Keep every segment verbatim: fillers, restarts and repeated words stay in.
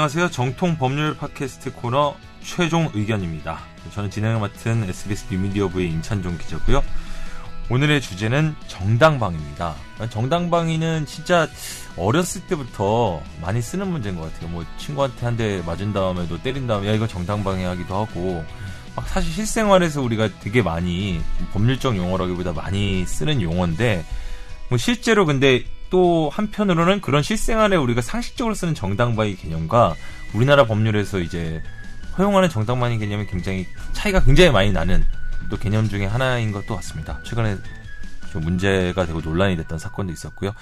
안녕하세요. 정통 법률 팟캐스트 코너 최종 의견입니다. 저는 진행을 맡은 에스비에스 뉴미디어부의 임찬종 기자고요. 오늘의 주제는 정당방위입니다. 정당방위는 진짜 어렸을 때부터 많이 쓰는 문제인 것 같아요. 뭐 친구한테 한 대 맞은 다음에도 때린 다음에 야 이거 정당방위하기도 하고 막 사실 실생활에서 우리가 되게 많이 법률적 용어라기보다 많이 쓰는 용어인데 뭐 실제로 근데 또 한편으로는 그런 실생활에 우리가 상식적으로 쓰는 정당방위 개념과 우리나라 법률에서 이제 허용하는 정당방위 개념이 굉장히 차이가 굉장히 많이 나는 또 개념 중에 하나인 것도 같습니다. 최근에 좀 문제가 되고 논란이 됐던 사건도 있었고요.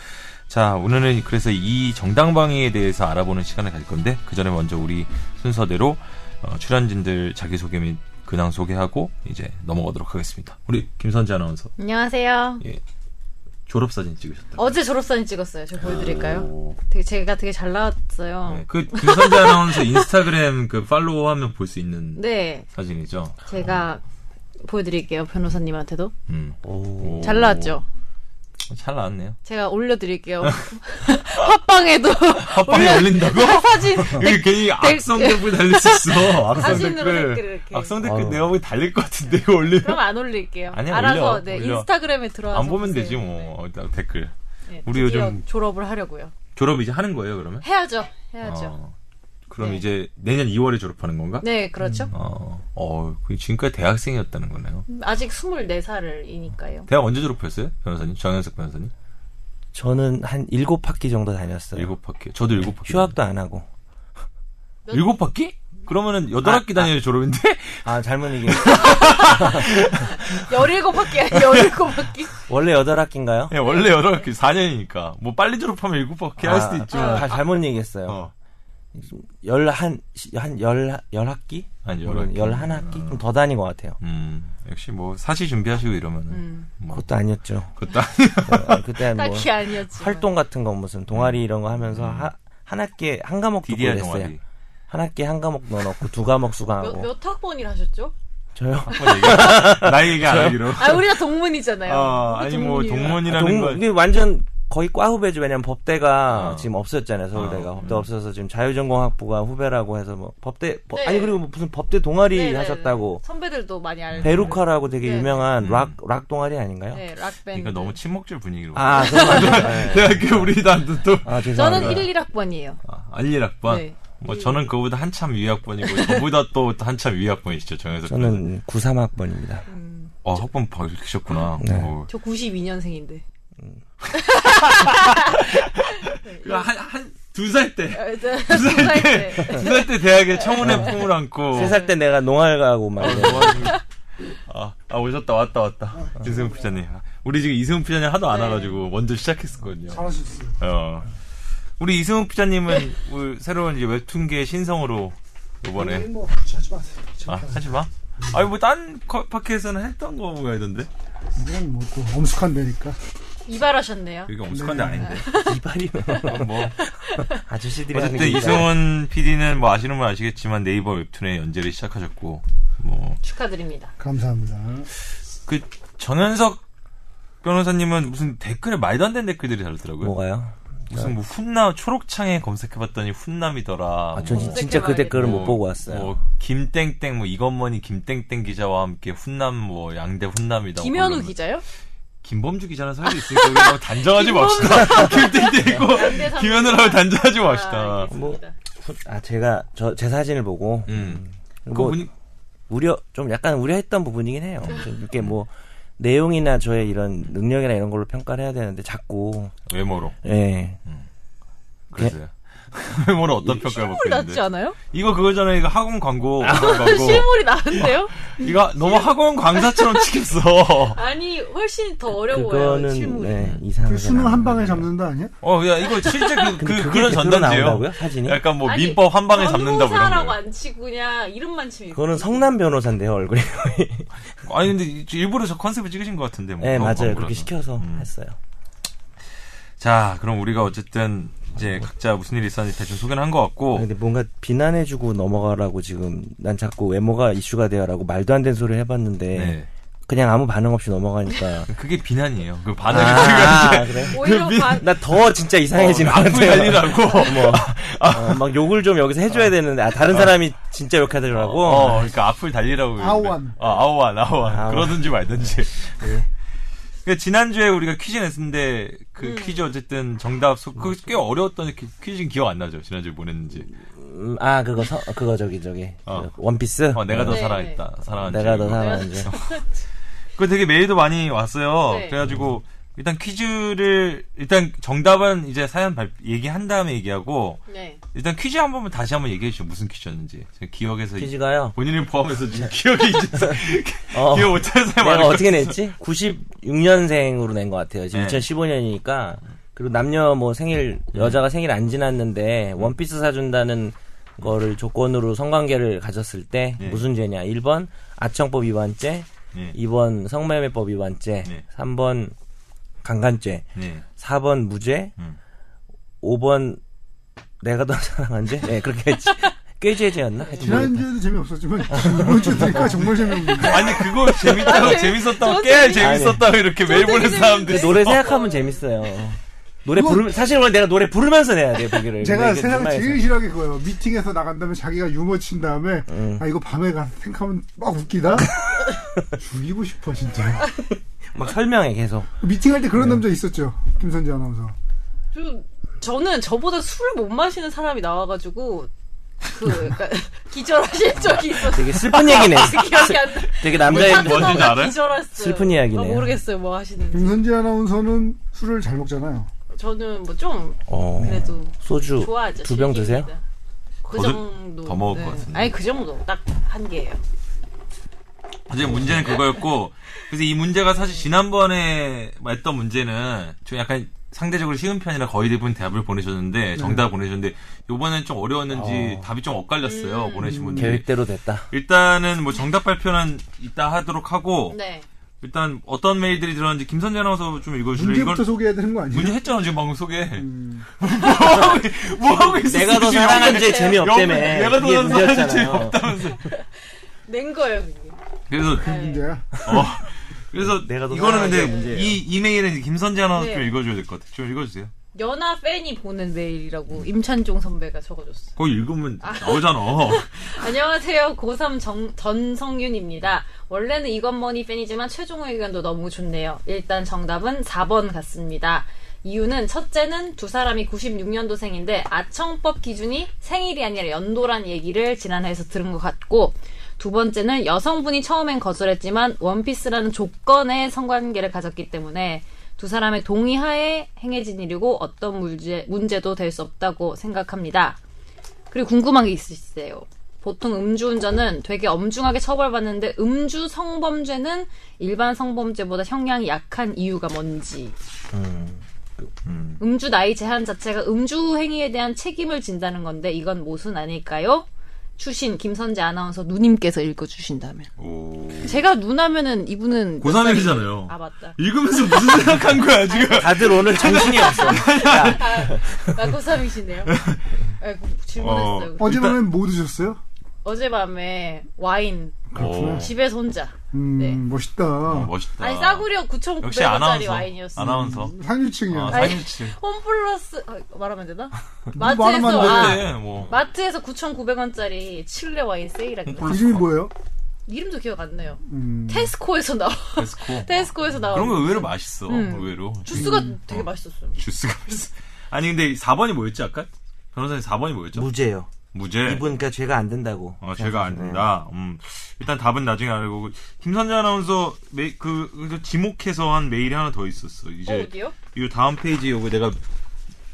자, 오늘은 그래서 이 정당방위에 대해서 알아보는 시간을 가질 건데 그 전에 먼저 우리 순서대로 어, 출연진들 자기소개 및 근황 소개하고 이제 넘어가도록 하겠습니다. 우리 김선재 아나운서. 안녕하세요. 예. 졸업사진 찍으셨다고요? 어제 졸업사진 찍었어요. 저 보여드릴까요? 오. 되게 제가 되게 잘 나왔어요. 네, 그 김선재 아나운서 인스타그램 그 팔로우하면 볼 수 있는 네. 사진이죠. 제가 오. 보여드릴게요. 변호사님한테도. 음. 오. 잘 나왔죠? 잘 나왔네요. 제가 올려드릴게요. 팟빵에도 팟빵에 올린다고? 사진 여기 괜히 악성 댓글 달릴 수 있어. 악성 댓글. 악성 댓글 내가 보기 달릴 것 같은데 이거 올리면 그럼 안 올릴게요. 아니야, 알아서 올려, 네, 올려. 인스타그램에 들어와서 안 보면 보세요. 되지 뭐 네. 댓글. 네, 우리 요즘 졸업을 하려고요. 졸업 이제 하는 거예요 그러면? 해야죠, 해야죠. 어, 그럼 네. 이제 내년 이월에 졸업하는 건가? 네, 그렇죠. 음. 어, 어, 지금까지 대학생이었다는 거네요. 아직 스물네 살이니까요. 대학 언제 졸업했어요, 변호사님? 정현석 변호사님? 저는 한 일곱 학기 정도 다녔어요. 일곱 학기? 저도 일곱 학기. 휴학도 안 하고. 몇... 일곱 학기? 그러면은 여덟 학기 아, 다녀야 졸업인데? 아, 잘못 얘기했어요. 열일곱 학기야, 열일곱 학기. 원래 여덟 학기인가요? 네, 원래 여덟 학기, 사 년이니까. 뭐 빨리 졸업하면 일곱 학기 아, 할 수도 있지만. 아, 아, 잘못 얘기했어요. 어. 열, 한, 한, 열, 열 학기? 아니, 열 학기. 열 한 학기? 음. 더 다닌 것 같아요. 음. 역시 뭐, 사시 준비하시고 이러면은. 음. 뭐. 그것도 아니었죠. 그것도 아니었죠. 그때 뭐. 딱히 아니었죠. 활동 같은 거 무슨 동아리 이런 거 하면서 음. 하, 한 학기에 한 과목 두고 그랬어요. 한 학기에 한 과목 넣어놓고 두 과목 수강하고. 몇, 몇 학번이라 하셨죠? 저요? 학번 얘기 나이 얘기 안 하기로. 아, 우리가 동문이잖아요. 어, 아니 뭐, 동문이라는 아, 동, 건. 이게 완전. 거의 과 후배죠. 왜냐면 법대가 어. 지금 없어졌잖아요. 서울대가. 어. 법대 없어서 지금 자유전공학부가 후배라고 해서 뭐 법대 법, 네. 아니 그리고 뭐 무슨 법대 동아리 네네네. 하셨다고 선배들도 많이 알고 베루카라고 되게 네네. 유명한 음. 락, 락 동아리 아닌가요? 네. 락밴드. 그러니까 너무 친목질 분위기로. 아, 대학교 우리 단도 또. 아, 저는 일, 일 학번이에요. 아, 일, 일 학번? 네. 뭐 일, 저는 그보다 한참 위 학번이고 저보다 또 한참 위 학번이시죠. 정현석 저는 구, 삼 학번입니다. 음. 아, 학번 밝히셨구나. 네. 저 구십이 년생인데. 음. 한한두살 때, 두살 때, 두살 때 대학에 청혼의 품을 안고 세 살 때 내가 농활 가고 막. 아, 아 오셨다 왔다 왔다. 이승훈 부장님, 우리 지금 이승훈 부장님 하도 안 와가지고 네. 먼저 시작했었거든요. 잘하셨어요. 어, 우리 이승훈 부장님은 우리 새로운 이제 웹툰계 신성으로 이번에. 뭐 굳이 하지 마세요. 아, 하지 마. 아니 뭐 딴 파케에서는 했던 거가 있던데. 이건 뭐 또 엄숙한 데니까. 이발하셨네요. 이게 엄숙한 데 아닌데. 이발이면 뭐 아저씨들이 하는 게. 어쨌든 이승훈 피디는 뭐 아시는 분 아시겠지만 네이버 웹툰에 연재를 시작하셨고 뭐 축하드립니다. 감사합니다. 그 정현석 변호사님은 무슨 댓글에 말도 안 되는 댓글들이 달렸더라고요. 뭐가요? 무슨 뭐 훈남 초록창에 검색해봤더니 훈남이더라. 아, 전 뭐, 진짜 그 댓글은 뭐, 못 보고 왔어요. 뭐 김땡땡 뭐 이건머니 김땡땡 기자와 함께 훈남 뭐 양대 훈남이다. 김현우 뭐, 기자요? 김범주 기자는 사이도 있으니까 우리가 뭐 단정하지 맙시다. 김땡땡 있고 김현우라고 단정하지 맙시다. 뭐, 아 제가 저 제 사진을 보고 음. 뭐 분이... 우려 좀 약간 우려했던 부분이긴 해요. 이렇게 뭐 내용이나 저의 이런 능력이나 이런 걸로 평가를 해야 되는데 자꾸 외모로. 예. 네. 음. 그래서요. 외모로 어떤 평가를 받겠는데? 실물이 낫지 않아요? 이거 그거잖아요. 이거 학원 광고. 아, 실물이 나은데요? 이거 너무 학원 강사처럼 찍혔어. 아니 훨씬 더 어려워요. 실물이. 네, 이상한. 그 수능 한 방에 잡는다 아니야? 어, 야 이거 실제 그, 그 그런 전단지예요. 사진이? 약간 뭐 아니, 민법 한 방에 잡는다 그런 거. 변호사라고 안 치고 그냥 이름만 치면. 그거는 성남 변호사인데요 얼굴이. 아니 근데 일부러 저 컨셉을 찍으신 것 같은데. 뭐, 네 맞아요. 그렇게 시켜서 음. 했어요. 자 그럼 우리가 어쨌든. 이제 각자 무슨 일이 있었는지 대충 소개는 한 것 같고. 근데 뭔가 비난해주고 넘어가라고 지금 난 자꾸 외모가 이슈가 되어라고 말도 안 되는 소리를 해봤는데 네. 그냥 아무 반응 없이 넘어가니까. 그게 비난이에요. 그 반응이 아, 아, 그래? 오히려 그 반... 나 더 진짜 이상해지는 것 같아요. 아프리라고 뭐, 아, 어, 막 욕을 좀 여기서 해줘야 아, 되는데 아, 다른 아, 사람이 진짜 욕하더라고. 어, 어, 그러니까 앞을 달리라고. 아우안. 어, 아우안, 아우안. 아우안. 그러든지 말든지. 네. 그러니까 지난주에 우리가 퀴즈 냈었는데 그 음. 퀴즈 어쨌든 정답 속, 그게 꽤 어려웠던 퀴즈 기억 안 나죠? 지난주에 뭐 냈는지. 음, 아 그거 서, 그거 저기 저기 어. 원피스. 어, 내가 더 네. 살아있다. 살아난 내가 더 살아난 줄. 그 되게 메일도 많이 왔어요. 네. 그래가지고 일단 퀴즈를 일단 정답은 이제 사연 발, 얘기한 다음에 얘기하고 네. 일단 퀴즈 한 번만 다시 한번 얘기해 주시죠. 무슨 퀴즈였는지. 제가 기억에서 퀴즈가요. 본인을 포함해서 지금 기억이 이제 어, 기억 못하는 사람이 많아요. 내가 어떻게 냈지? 구십육년생으로 낸 것 같아요. 지금 네. 이천십오년이니까 그리고 남녀 뭐 생일 여자가 생일 안 지났는데 원피스 사준다는 거를 조건으로 성관계를 가졌을 때 네. 무슨 죄냐? 일 번 아청법 위반죄. 네. 이 번 성매매법 위반죄, 네. 삼 번 강간죄, 네. 사 번 무죄, 음. 오 번 내가 더 사랑한 죄? 네, 그렇게 했지. 꾀죄죄였나? 지난주에도 재미없었지만 이번주 되니까 정말 재미없는데 아니 그거 재밌다고 재밌었다고 깨알 재밌었다고 이렇게 매일 보는 사람들 노래 생각하면 재밌어요. 노래 부르면 사실 원래 내가 노래 부르면서 내야 돼 보기를. 제가 세상에 제일 싫어하게 그거예요. 미팅에서 나간 다음에 자기가 유머 친 다음에 음. 아 이거 밤에 가서 생각하면 막 웃기다. 죽이고 싶어 진짜. 막 설명해 계속. 미팅할 때 그런 네. 남자 있었죠. 김선재 아나운서. 저, 저는 저보다 술을 못 마시는 사람이 나와가지고 그 그러니까 기절하실 적이 있었어요. 되게 슬픈 얘기네. 기억이 안 나. 되게 남자의 뭔지 알아요? 슬픈 이야기네. 어, 모르겠어요 뭐 하시는지. 김선재 아나운서는 술을 잘 먹잖아요. 저는 뭐 좀 어, 그래도 소주 두 병 드세요? 그 정도 더 먹을 네. 것 같은데. 아니 그 정도 딱 한 개예요. 이제 문제는 그거였고 그래서 이 문제가 사실 지난번에 했던 문제는 좀 약간 상대적으로 쉬운 편이라 거의 대부분 대답을 보내셨는데 정답을 네. 보내셨는데 이번엔 좀 어려웠는지 어. 답이 좀 엇갈렸어요. 음. 보내신 분들이 계획대로 됐다. 일단은 뭐 정답 발표는 이따 하도록 하고. 네. 일단 어떤 메일들이 들어왔는지 김선재 아나운서 좀 읽어주세요. 문제부터 소개해야 되는 거 아니에요? 문제 했잖아 지금 방금 소개. 음... 뭐 하고 있었어? 내가 더 사랑한지 재미없다며. 내가 더 사랑한지 재미없다면서. 낸 거예요 그게. 그래서 그 문제야. 어. 그래서 내가 더 이거는 근데 이 이메일은 김선재 아나운서 네. 좀 읽어줘야 될 것 같아. 좀 읽어주세요. 연하 팬이 보는 메일이라고 임찬종 선배가 적어줬어. 거기 읽으면 아. 나오잖아. 안녕하세요. 고삼 정, 전성윤입니다. 원래는 이건 뭐니 팬이지만 최종 의견도 너무 좋네요. 일단 정답은 사 번 같습니다. 이유는 첫째는 두 사람이 구십육년도생인데 아청법 기준이 생일이 아니라 연도란 얘기를 지난해에서 들은 것 같고 두 번째는 여성분이 처음엔 거절했지만 원피스라는 조건에 성관계를 가졌기 때문에 두 사람의 동의하에 행해진 일이고 어떤 문제, 문제도 될 수 없다고 생각합니다. 그리고 궁금한 게 있으세요? 보통 음주운전은 되게 엄중하게 처벌받는데 음주 성범죄는 일반 성범죄보다 형량이 약한 이유가 뭔지. 음, 음. 음주 나이 제한 자체가 음주 행위에 대한 책임을 진다는 건데 이건 모순 아닐까요? 추신 김선재 아나운서 누님께서 읽어주신다면. 오. 제가 누나면은 이분은 고삼이잖아요. 아 맞다. 읽으면서 무슨 생각한 거야 지금? 아니, 다들 오늘 정신이 없어. 나 고삼이시네요. 질문했어요. 어, 어제밤에 뭐 드셨어요? 어제밤에 와인. 그렇구나. 집에서 혼자. 음, 네. 멋있다. 어, 멋있다. 아니 싸구려 구천구백원짜리 와인이었어. 아나운서. 상류층이야. 아, 상류층. 홈플러스 아, 말하면 되나? 마트에서 아, 뭐. 마트에서 구천구백원짜리 칠레 와인 세일하거든요. 이름이 뭐예요? 이름도 기억 안 나요. 음. 테스코에서 나와. 테스코. 테스코에서 나와. 그런 거 의외로 맛있어. 음. 의외로. 주스가 음. 되게 어. 맛있었어요. 주스가 맛있어. 아니 근데 사 번이 뭐였지 아까? 변호사님 사 번이 뭐였죠? 무죄요. 무죄. 이분 그러니까 죄가 안 된다고. 어, 죄가 안 된다. 음. 일단 답은 나중에 알고. 김선재 아나운서 메, 그, 그 지목해서 한 메일이 하나 더 있었어. 이제 어, 어디요? 이 다음 페이지 요거 내가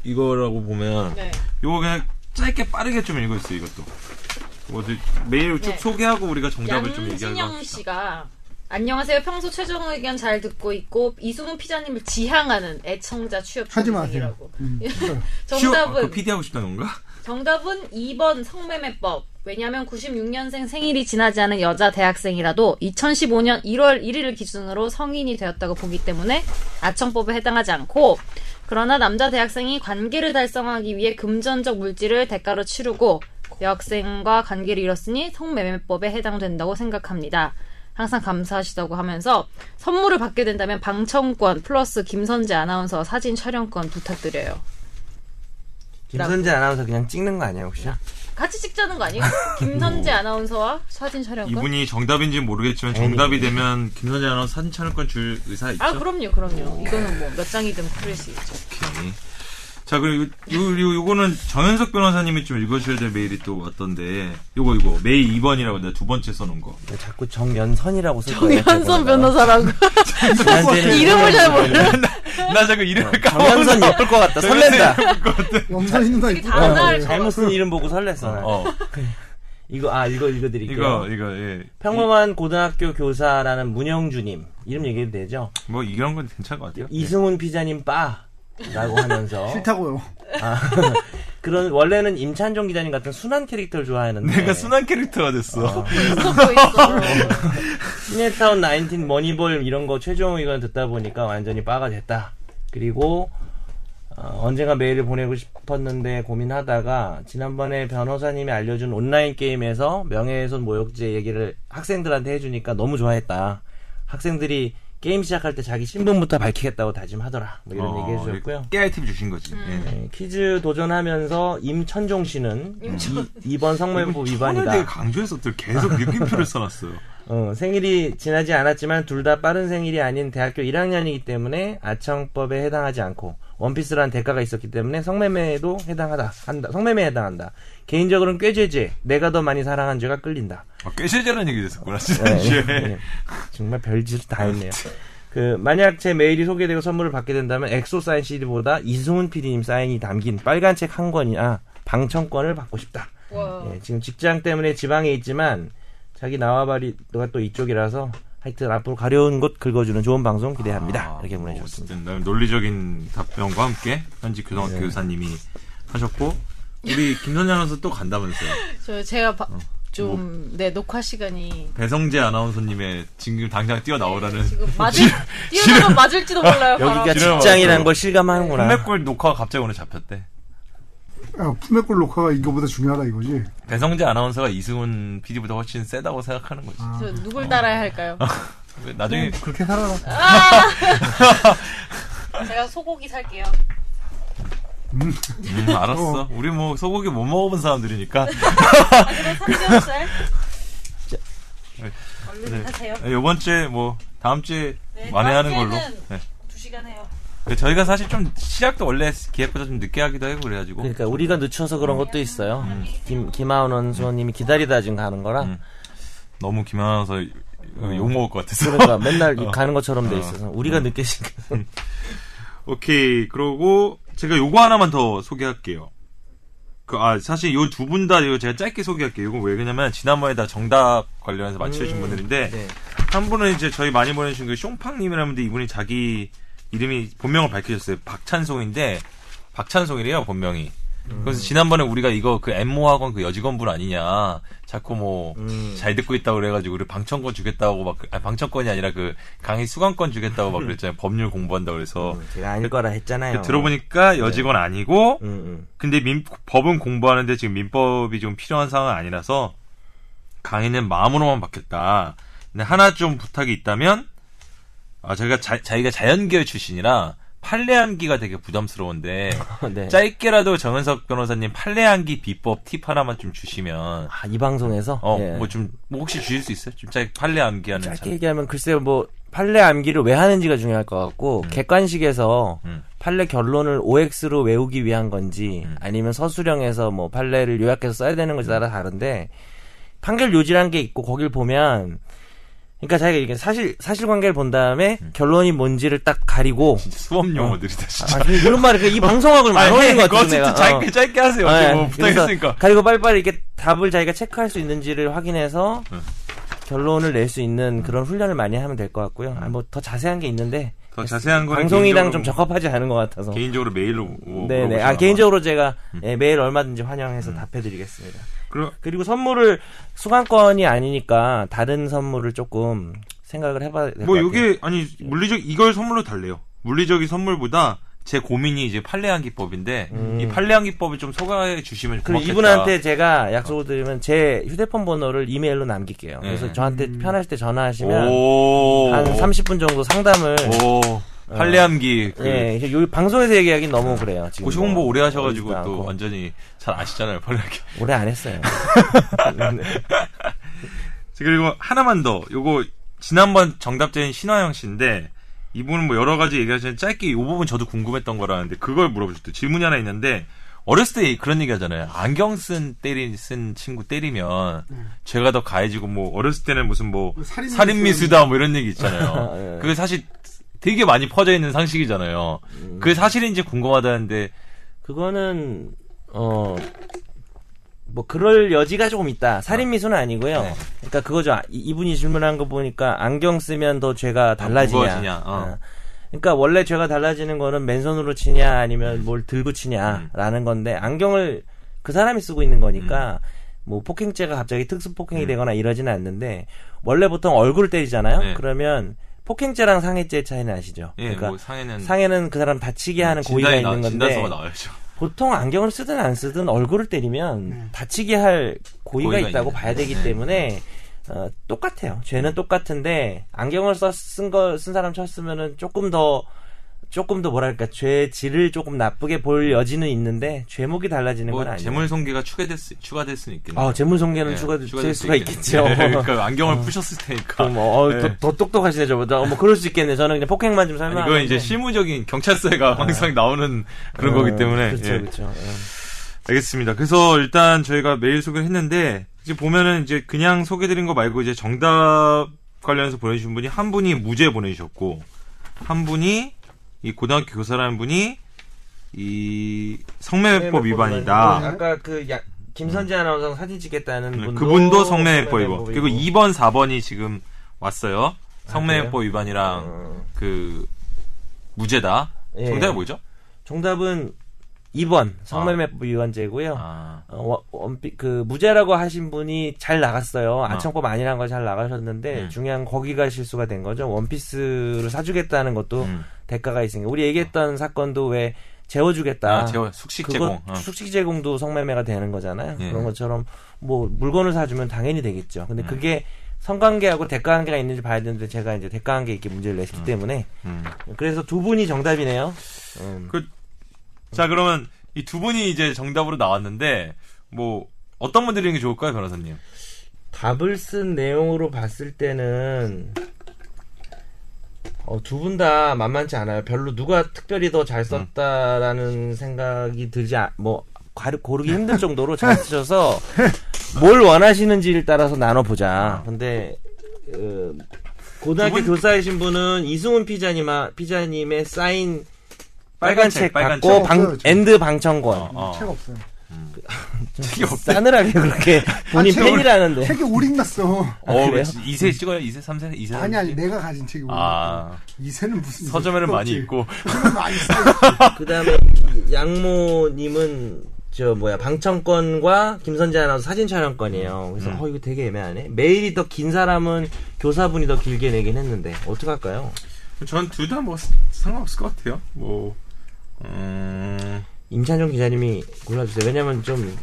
이거라고 보면 네. 요거 그냥 짧게 빠르게 좀 읽었어 이것도. 어디 메일 쭉 네. 소개하고 우리가 정답을 좀 얘기하고. 양진영 씨가 안녕하세요. 평소 최종 의견 잘 듣고 있고 이승훈 피자님을 지향하는 애청자 취업 중이라고. 음. 정답은 아, 그 피디 하고 싶다는 건가? 정답은 이 번 성매매법. 왜냐하면 구십육년생 생일이 지나지 않은 여자 대학생이라도 이천십오년 일월 일일을 기준으로 성인이 되었다고 보기 때문에 아청법에 해당하지 않고 그러나 남자 대학생이 관계를 달성하기 위해 금전적 물질을 대가로 치르고 여학생과 관계를 이뤘으니 성매매법에 해당된다고 생각합니다. 항상 감사하시다고 하면서 선물을 받게 된다면 방청권 플러스 김선재 아나운서 사진 촬영권 부탁드려요. 김선재 아나운서 그냥 찍는 거 아니야 혹시? 같이 찍자는 거 아니에요? 김선재 아나운서와 사진 촬영권? 이분이 정답인지는 모르겠지만 정답이 되면 김선재 아나운서 사진 촬영권 줄 의사 있죠? 아 그럼요 그럼요. 이거는 뭐 몇 장이든 풀릴 수 있죠. 오케이. 자 그리고 요, 요, 요거는 정현석 변호사님이 좀 읽어주셔야 될 메일이 또 왔던데 요거 요거 메일 이 번이라고 내가 두 번째 써놓은 거 네, 자꾸 정연선이라고 쓸 거예요. 정연선 변호사라고 이름을 잘 몰라. 나, 나 자꾸 이름을 까먹어. 정연선 예쁠 것 같다. 설렌다. 염선 있는 거 있다. 잘못 쓴 이름 보고 설렜어. 어. 이거 아 이거 읽어드릴게요. 이거 이거 예. 평범한 이, 고등학교 교사라는 문영주님 이름 얘기해도 되죠? 뭐 이런 건 괜찮을 것 같아요. 이승훈 피자님 빠 라고 하면서 싫다고요. 아, 그런 원래는 임찬종 기자님 같은 순한 캐릭터를 좋아하는데 내가 순한 캐릭터가 됐어. 어. 시네타운 나인틴 머니볼 이런 거 최종 의견 듣다 보니까 완전히 빠가 됐다. 그리고 어, 언젠가 메일을 보내고 싶었는데 고민하다가 지난번에 변호사님이 알려준 온라인 게임에서 명예훼손 모욕죄 얘기를 학생들한테 해주니까 너무 좋아했다. 학생들이 게임 시작할 때 자기 신분부터 밝히겠다고 다짐하더라. 뭐 이런 어, 얘기 해주셨고요. 깨알 팁 주신 거지. 음. 네, 퀴즈 도전하면서 임천종 씨는 임천... 이, 이번 성매매법 위반이다. 되게 강조했었들 계속 느낌표를 써놨어요. 어, 생일이 지나지 않았지만 둘 다 빠른 생일이 아닌 대학교 일 학년이기 때문에 아청법에 해당하지 않고 원피스라는 대가가 있었기 때문에 성매매에도 해당하다. 한다. 성매매에 해당한다. 개인적으로는 꾀죄죄. 내가 더 많이 사랑한 죄가 끌린다. 아, 꾀죄죄라는 얘기 됐었구나. 지난주에. 네, 네, 네. 정말 별짓 다 했네요. 그 만약 제 메일이 소개되고 선물을 받게 된다면 엑소 사인 씨디보다 이승훈 피디님 사인이 담긴 빨간 책 한 권이나 방청권을 받고 싶다. 네, 지금 직장 때문에 지방에 있지만 자기 나와바리가 또 이쪽이라서 하여튼 앞으로 가려운 곳 긁어주는 좋은 방송 기대합니다. 아, 이렇게 보내주셨습니다. 오, 논리적인 답변과 함께 현지 교사님 교사님이 하셨고 우리 김선재 아나운서 또 간다면서요? 저 제가 바, 어. 좀 내 뭐, 녹화 시간이 배성재 아나운서님의 지금 당장 뛰어나오라는 네, 지금 맞을 뛰어나면 맞을지도 몰라요. 여기가 직장이라는 걸 실감하는구나. 품맥골 녹화가 갑자기 오늘 잡혔대. 야, 품맥골 녹화가 이거보다 중요하다 이거지. 배성재 아나운서가 이승훈 피디보다 훨씬 세다고 생각하는 거지. 아. 저 누굴 따라야 할까요? 나중에 그렇게 살아라. 아! 제가 소고기 살게요. 음, 음 알았어. 어. 우리 뭐 소고기 못 먹어본 사람들이니까. 아, 그럼 삼겹살. 얼른 네. 하세요. 네, 이번 주에 뭐 다음 주에 네, 만회하는 걸로. 네. 두 시간 해요. 저희가 사실 좀 시작도 원래 기획보다 좀 늦게 하기도 하고 그래가지고 그러니까 우리가 늦춰서 그런 것도 있어요. 음. 김, 김하은 원수님이 기다리다 지금 가는 거라 음. 너무 김하은 원수 욕 먹을 것 같아서 그러니까 맨날 어. 가는 것처럼 돼 있어서 우리가 음. 늦게 시작해서 오케이. 그러고 제가 요거 하나만 더 소개할게요. 그, 아, 사실 요 두 분 다 제가 짧게 소개할게요. 이건 왜 그러냐면 지난번에 다 정답 관련해서 맞춰주신 음. 분들인데 네. 한 분은 이제 저희 많이 보내주신 그 숑팡님이라는데 이분이 자기 이름이 본명을 밝혀줬어요. 박찬송인데 박찬송이래요 본명이. 음. 그래서 지난번에 우리가 이거 그 엠모 학원 그 여직원분 아니냐 자꾸 뭐 잘 음. 듣고 있다고 그래가지고 우리 방청권 주겠다고 막 아니 방청권이 아니라 그 강의 수강권 주겠다고 막 그랬잖아요. 법률 공부한다고 그래서 음, 제가 아닐 거라 했잖아요. 들어보니까 여직원 네. 아니고 음, 음. 근데 민, 법은 공부하는데 지금 민법이 좀 필요한 상황은 아니라서 강의는 마음으로만 받겠다. 근데 하나 좀 부탁이 있다면. 아, 저희가 자, 자기가 자연계열 출신이라 판례암기가 되게 부담스러운데 네. 짧게라도 정은석 변호사님 판례암기 비법 팁 하나만 좀 주시면 아, 이 방송에서 어, 예. 뭐 좀 뭐 혹시 주실 수 있어요? 좀 짧게 판례암기하는 짧게 잘... 얘기하면 글쎄요 뭐 판례암기를 왜 하는지가 중요할 것 같고 음. 객관식에서 음. 판례 결론을 오엑스로 외우기 위한 건지 음. 아니면 서술형에서 뭐 판례를 요약해서 써야 되는 건지 따라 다른데 판결 요지라는 게 있고 거길 보면. 그러니까 자기가 이게 사실 사실관계를 본 다음에 음. 결론이 뭔지를 딱 가리고 진짜 수업 용어들이다 진짜. 아, 이런 말을 이 방송학을 말하는 것 같은데 내가 짧게 어. 짧게 하세요. 아, 뭐 부탁했으니까. 가리고 빨리빨리 이렇게 답을 자기가 체크할 수 있는지를 확인해서 음. 결론을 낼 수 있는 그런 훈련을 많이 하면 될 것 같고요. 아, 뭐 더 자세한 게 있는데 더 자세한 거는 방송이랑 좀 적합하지 않은 것 같아서 개인적으로 메일로 오, 네네 아 개인적으로 제가 음. 예, 메일 얼마든지 환영해서 음. 답해드리겠습니다. 그리고 선물을 수강권이 아니니까 다른 선물을 조금 생각을 해봐야 될 것 같아요. 뭐 이게 아니 물리적 이걸 선물로 달래요. 물리적인 선물보다 제 고민이 이제 판례항기법인데 음. 이 판례항기법을 좀 소개해 주시면 고맙겠다. 이분한테 제가 약속을 드리면 제 휴대폰 번호를 이메일로 남길게요. 네. 그래서 저한테 편하실 때 전화하시면 오. 한 삼십 분 정도 상담을 오. 판례암기. 어. 그 예, 요 방송에서 얘기하긴 너무 그래요. 지금 고시 공부 뭐 오래 하셔가지고 또 않고. 완전히 잘 아시잖아요, 판례암기. 오래 안 했어요. 네. 그리고 하나만 더. 요거 지난번 정답자인 신화영 씨인데 이분은 뭐 여러 가지 얘기하시는데 짧게 요 부분 저도 궁금했던 거라는데 그걸 물어보셨대요. 질문이 하나 있는데 어렸을 때 그런 얘기 하잖아요. 안경 쓴 때린, 쓴 친구 때리면, 음. 죄가 더 가해지고, 뭐, 어렸을 때는 무슨 뭐, 살인미수다, 살인미수. 뭐 이런 얘기 있잖아요. 예. 그게 사실 되게 많이 퍼져 있는 상식이잖아요. 음. 그게 사실인지 궁금하다는데. 그거는, 어, 뭐, 그럴 여지가 조금 있다. 살인미수는 아니고요. 네. 그러니까 그거죠. 이분이 질문한 거 보니까, 안경 쓰면 더 죄가 달라지냐. 무거워지냐. 어. 어. 그러니까 원래 죄가 달라지는 거는 맨손으로 치냐 아니면 뭘 들고 치냐라는 건데 안경을 그 사람이 쓰고 있는 거니까 뭐 폭행죄가 갑자기 특수폭행이 되거나 이러지는 않는데 원래 보통 얼굴을 때리잖아요. 네. 그러면 폭행죄랑 상해죄의 차이는 아시죠? 네, 그러니까 뭐 상해는, 상해는 그 사람 다치게 하는 고의가 나, 있는 건데 보통 안경을 쓰든 안 쓰든 얼굴을 때리면 네. 다치게 할 고의가, 고의가 있다고 있는. 봐야 되기 네. 때문에 어, 똑같아요. 죄는 똑같은데 안경을 써 쓴 거 쓴 사람 쳤으면은 조금 더 조금 더 뭐랄까 죄질을 조금 나쁘게 볼 여지는 있는데 죄목이 달라지는 뭐, 건 아니에요. 재물손괴가 추가될 수 추가될 수는 있겠네요. 아, 재물손괴는 네, 추가될, 추가될 수 수가 있겠죠. 네, 그러니까 안경을 어, 푸셨을 테니까. 뭐, 어, 네. 더, 더 똑똑하시네 저보다. 어, 뭐 그럴 수 있겠네. 저는 그냥 폭행만 좀 설명. 이건 이제 실무적인 경찰서가 항상 나오는 그런 어, 거기 때문에. 그렇죠, 예. 그렇죠. 예. 알겠습니다. 그래서 일단 저희가 메일 소개를 했는데. 이제 보면은 이제 그냥 소개드린 거 말고 이제 정답 관련해서 보내주신 분이 한 분이 무죄 보내주셨고 한 분이 이 고등학교 교사라는 분이 이 성매매법 위반이다. 아까 그 야, 김선지 아나운서 사진 찍겠다는 네, 분도 그분도 성매매법 위반. 그리고 이 번, 사 번이 지금 왔어요. 성매매법 아, 위반이랑 어... 그 무죄다. 예. 정답이 뭐죠? 정답은 이 번 성매매법 아. 위반죄고요. 아. 어, 원피, 그 무죄라고 하신 분이 잘 나갔어요. 아청법 아니라는 걸 잘 나가셨는데 음. 중요한 거기가 실수가 된 거죠. 원피스를 사주겠다는 것도 음. 대가가 있으니까 우리 얘기했던 어. 사건도 왜 재워주겠다. 아, 재워, 숙식 제공. 어. 숙식 제공도 성매매가 되는 거잖아요. 예. 그런 것처럼 뭐 물건을 사주면 당연히 되겠죠. 근데 음. 그게 성관계하고 대가관계가 있는지 봐야 되는데 제가 이제 대가관계 있게 문제를 냈기 음. 때문에 음. 그래서 두 분이 정답이네요. 음. 그 자, 그러면, 이 두 분이 이제 정답으로 나왔는데, 뭐, 어떤 분들이 있는 게 좋을까요, 변호사님? 답을 쓴 내용으로 봤을 때는, 어, 두 분 다 만만치 않아요. 별로 누가 특별히 더 잘 썼다라는 음. 생각이 들지, 않, 뭐, 고르기 힘든 정도로 잘 쓰셔서, 뭘 원하시는지를 따라서 나눠보자. 근데, 어, 고등학교 분... 교사이신 분은 이승훈 피자님, 피자님의 사인, 빨간 책 받고 방, 엔드 방청권. 어, 어. 책 없어요. 음. 책이 없어. 싸늘하게 그렇게 본인 아, 팬이라는데. 책이 오링났어. 아, 어, 이 세 찍어요? 이 세, 삼 세, 이 세. 아니 아니, 내가 가진 책이 오링. 아, 이 세는 무슨 서점에는 많이 있고. 많이 그다음에 양모님은 저 뭐야 방청권과 김선재 아나운서 사진 촬영권이에요. 그래서 음. 어 이거 되게 애매하네. 메일이 더 긴 사람은 교사분이 더 길게 내긴 했는데 어떻게 할까요? 전 둘 다 뭐 상관없을 것 같아요. 뭐. 음... 임찬종 기자님이 골라주세요. 왜냐면 좀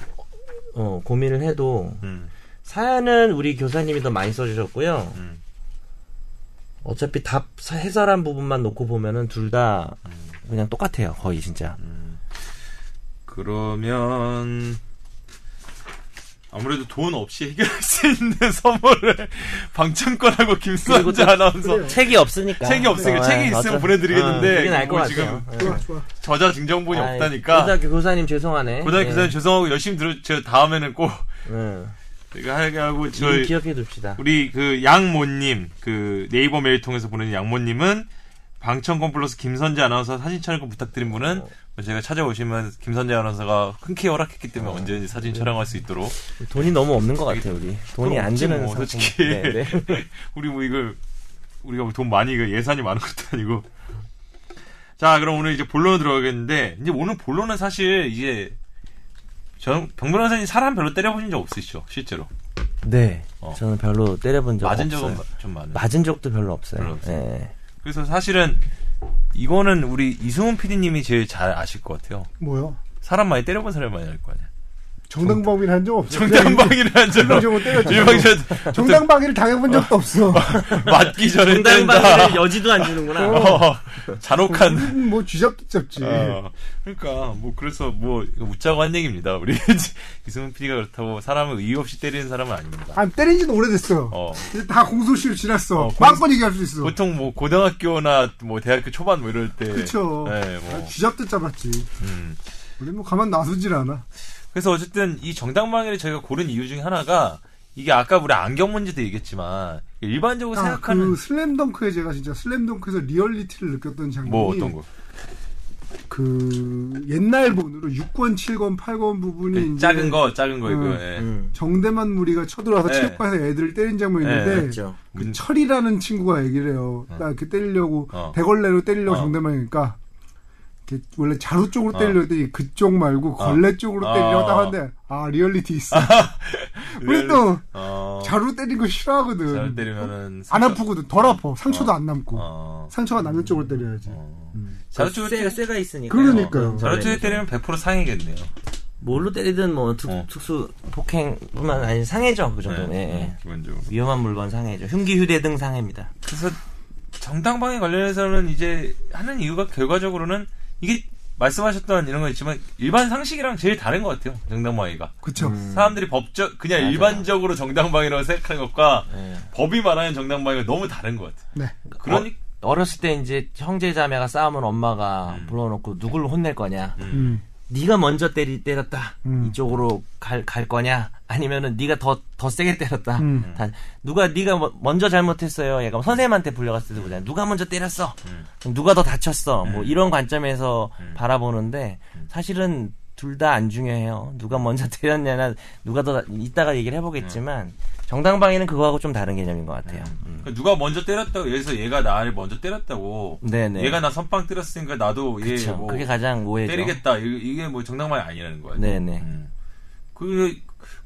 어, 고민을 해도 음. 사연은 우리 교사님이 더 많이 써주셨고요. 음. 어차피 답 해설한 부분만 놓고 보면은 둘 다 음. 그냥 똑같아요. 거의 진짜. 음. 그러면 아무래도 돈 없이 해결할 수 있는 선물을 방청권하고 김선재 아나운서 책이 없으니까 책이 없으니까 어, 책이 있으면 맞아. 보내드리겠는데 어, 뭐 지금 좋아, 좋아. 저자 증정본이 아이, 없다니까 고등학교 교사님 죄송하네 고등학교 예. 교사님 죄송하고 열심히 들어주세요. 다음에는 꼭 음. 이거 하게 하고 저희 기억해둡시다. 우리 그 양모님 그 네이버 메일 통해서 보내는 양모님은 방청권 플러스 김선재 아나운서 사진 촬영권 부탁드린 분은 어. 제가 찾아오시면 김선재 아나운서가 흔쾌히 허락했기 때문에 어. 언제든지 사진 촬영할 수 있도록. 돈이 너무 없는 것 같아요, 우리. 돈이 안 되는 뭐, 솔직히. 네, 네. 우리 뭐 이걸 우리가 돈 많이 예산이 많은 것도 아니고. 자, 그럼 오늘 이제 본론으로 들어가겠는데 이제 오늘 본론은 사실 이제 정, 병 변호사님 사람 별로 때려보신 적 없으시죠, 실제로? 네, 어. 저는 별로 때려본 적 맞은 없어요. 맞은 적은 좀 많아요. 맞은 적도 별로 없어요. 별로 없어요. 네. 그래서 사실은 이거는 우리 이승훈 피디님이 제일 잘 아실 것 같아요. 뭐요? 사람 많이 때려본 사람 많이 알 거 아니야. 정당방위를 한 적 없어. 정당방위를 한 적 없어. 일방적으로 정당방위를 당해본 적도 없어. 맞기 전에 정당방위를 여지도 안 주는구나. 어, 잔혹한. 뭐 쥐잡기 잡지. 어, 그러니까 뭐 그래서 뭐 웃자고 한 얘기입니다. 우리 이승훈 피디가 그렇다고 사람을 이유 없이 때리는 사람은 아닙니다. 아니 때린 지는 오래됐어요. 어. 이제 다 공소시효 지났어. 어, 막건 얘기할 수 있어. 보통 뭐 고등학교나 뭐 대학교 초반 뭐 이럴 때. 그렇죠. 네, 뭐. 쥐잡듯 잡았지. 음. 우리 뭐 가만 놔두질 않아. 그래서 어쨌든 이 정당방위를 저희가 고른 이유 중에 하나가 이게 아까 우리 안경 문제도 얘기했지만 일반적으로 아, 생각하는 그 슬램덩크에 제가 진짜 슬램덩크에서 리얼리티를 느꼈던 장면이 뭐 어떤 거? 그 옛날 본으로 육 권, 칠 권, 팔 권 부분이 네, 이제 작은 거, 작은 거 이거. 어, 예. 정대만 무리가 쳐들어와서 예. 체육관에서 애들을 때린 장면이 있는데 예, 그렇죠. 그 철이라는 친구가 얘기를 해요. 어. 나 이렇게 때리려고 어. 대걸레로 때리려고 어. 정대만이니까 원래 자루 쪽으로 때리려더니 어. 그쪽 말고 걸레 어. 쪽으로 어. 때리려고 딱 하는데 아 리얼리티 있어. 우리 또 어. 자루 때리는 거 싫어하거든. 자루 때리면은 상처... 안 아프거든. 덜 아파. 상처도 어. 안 남고 어. 상처가 남는 쪽으로 때려야지. 어. 음. 자루 쪽에 쇠가, 쇠가 있으니까. 그러니까요. 어. 자루 쪽에 때리면 백 퍼센트 상해겠네요. 뭘로 때리든 뭐 특, 어. 특수 폭행뿐만 아니라 상해죠. 그 정도는 네. 네. 기본적으로 위험한 물건 상해죠. 흉기 휴대 등 상해입니다. 그래서 정당방위 관련해서는 이제 하는 이유가 결과적으로는 이게 말씀하셨던 이런 거 있지만 일반 상식이랑 제일 다른 것 같아요. 정당방위가. 그렇죠. 음. 사람들이 법적 그냥 맞아요. 일반적으로 정당방위라고 생각하는 것과 네. 법이 말하는 정당방위가 너무 다른 것 같아요. 네. 그러니 어, 어렸을 때 이제 형제자매가 싸우면 엄마가 음. 불러놓고 누굴 혼낼 거냐. 음. 네가 먼저 때리 때렸다. 음. 이쪽으로 갈 갈 거냐? 아니면은 네가 더 더 세게 때렸다. 음. 단, 누가 네가 뭐, 먼저 잘못했어요. 약간 선생님한테 불려갔을 때보다 누가 먼저 때렸어. 음. 누가 더 다쳤어. 음. 뭐 이런 관점에서 음. 바라보는데 사실은 둘 다 안 중요해요. 누가 먼저 때렸냐나 누가 더 이따가 얘기를 해보겠지만 음. 정당방위는 그거하고 좀 다른 개념인 것 같아요. 음. 그러니까 누가 먼저 때렸다고 예를 들어서 얘가 나를 먼저 때렸다고 네네. 얘가 나 선빵 때렸으니까 나도 얘 뭐 그게 가장 오해죠. 때리겠다. 이게 뭐 정당방위 아니라는 거야. 네네. 음. 그,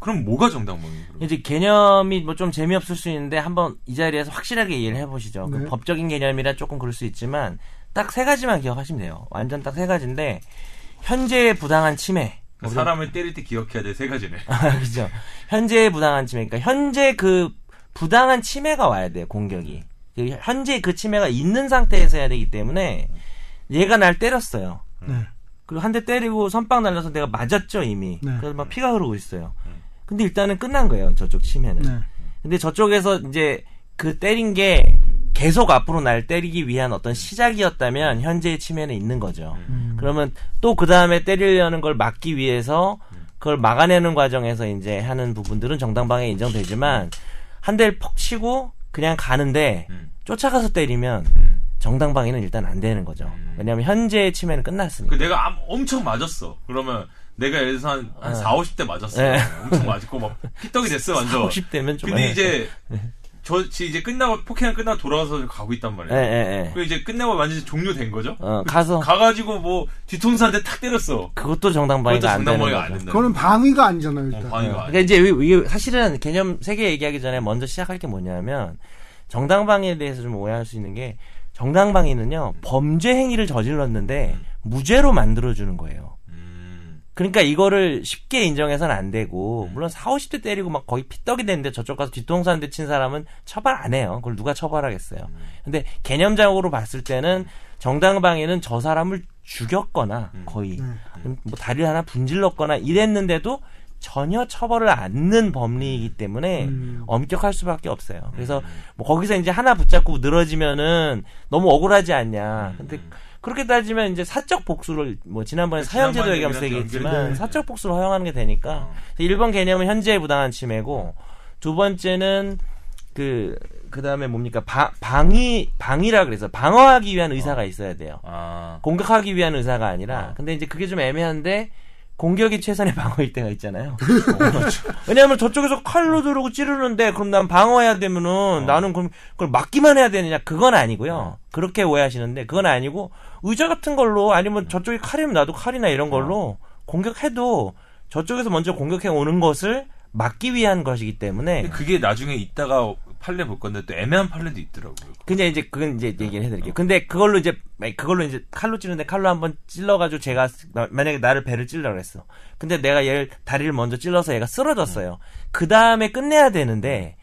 그럼 뭐가 정당방위? 이제 개념이 뭐 좀 재미없을 수 있는데 한번 이 자리에서 확실하게 이해를 해보시죠. 네. 그 법적인 개념이라 조금 그럴 수 있지만 딱 세 가지만 기억하시면 돼요. 완전 딱 세 가지인데 현재의 부당한 침해. 그러니까 사람을 때릴 때 기억해야 될 세 가지네. 아, 그죠. 현재의 부당한 침해. 그러니까 현재 그 부당한 침해가 와야 돼요, 공격이. 현재 그 침해가 있는 상태에서 해야 되기 때문에 얘가 날 때렸어요. 네. 그리고 한 대 때리고 선빵 날려서 내가 맞았죠, 이미. 네. 그래서 막 피가 흐르고 있어요. 근데 일단은 끝난 거예요, 저쪽 침해는. 네. 근데 저쪽에서 이제 그 때린 게 계속 앞으로 날 때리기 위한 어떤 시작이었다면 현재의 침해는 있는 거죠. 음. 그러면 또 그 다음에 때리려는 걸 막기 위해서 그걸 막아내는 과정에서 이제 하는 부분들은 정당방위에 인정되지만 한 대를 퍽 치고 그냥 가는데 쫓아가서 때리면 정당방위는 일단 안 되는 거죠. 왜냐하면 현재의 침해는 끝났으니까. 그 내가 엄청 맞았어. 그러면 내가 예를 들어서 한, 한 아. 사십, 오십 대 맞았어. 네. 엄청 맞고 막 피떡이 됐어 완전. 사십, 오십 대면 좀. 근데 이제 저 이제 끝나고 폭행은 끝나고 돌아와서 가고 있단 말이에요. 예, 예, 예. 그 이제 끝나고 완전히 종료된 거죠. 어, 가서 가가지고 뭐 뒤통수한테 탁 때렸어. 그것도 정당방위가 안 되는 거죠. 안 그거는 방위가 아니잖아요. 일단. 어, 방위가 어. 그러니까 이제 이게 사실은 개념 세 개 얘기하기 전에 먼저 시작할 게 뭐냐면 정당방위에 대해서 좀 오해할 수 있는 게 정당방위는요 범죄 행위를 저질렀는데 음. 무죄로 만들어주는 거예요. 그러니까 이거를 쉽게 인정해서는 안 되고 물론 사십, 오십 대 때리고 막 거의 피떡이 됐는데 저쪽 가서 뒤통수 한 대 친 사람은 처벌 안 해요. 그걸 누가 처벌하겠어요. 근데 개념적으로 봤을 때는 정당방위는 저 사람을 죽였거나 거의 뭐 다리를 하나 분질렀거나 이랬는데도 전혀 처벌을 않는 법리이기 때문에 음. 엄격할 수밖에 없어요. 그래서 뭐 거기서 이제 하나 붙잡고 늘어지면은 너무 억울하지 않냐. 근데 그렇게 따지면 이제 사적 복수를 뭐 지난번에 사형제도 얘기하면서 얘기했지만 사적 복수를 허용하는 게 되니까 일 번 개념은 현재의 부당한 침해고 두 번째는 그 그다음에 뭡니까 바, 방위 방위라 그래서 방어하기 위한 의사가 있어야 돼요. 아. 공격하기 위한 의사가 아니라 근데 이제 그게 좀 애매한데 공격이 최선의 방어일 때가 있잖아요. 어, 왜냐하면 저쪽에서 칼로 들고 찌르는데 그럼 난 방어해야 되면은 어. 나는 그럼 그걸 막기만 해야 되느냐 그건 아니고요. 그렇게 오해하시는데 그건 아니고 의자 같은 걸로 아니면 저쪽이 칼이면 나도 칼이나 이런 걸로 공격해도 저쪽에서 먼저 공격해 오는 것을 막기 위한 것이기 때문에 그게 나중에 있다가 판례 볼 건데 또 애매한 판례도 있더라고요. 근데 이제 그건 이제 얘기를 해드릴게요. 어. 근데 그걸로 이제 그걸로 이제 칼로 찌르는데 칼로 한번 찔러가지고 제가 만약에 나를 배를 찔러라 했어. 근데 내가 얘를 다리를 먼저 찔러서 얘가 쓰러졌어요. 음. 그 다음에 끝내야 되는데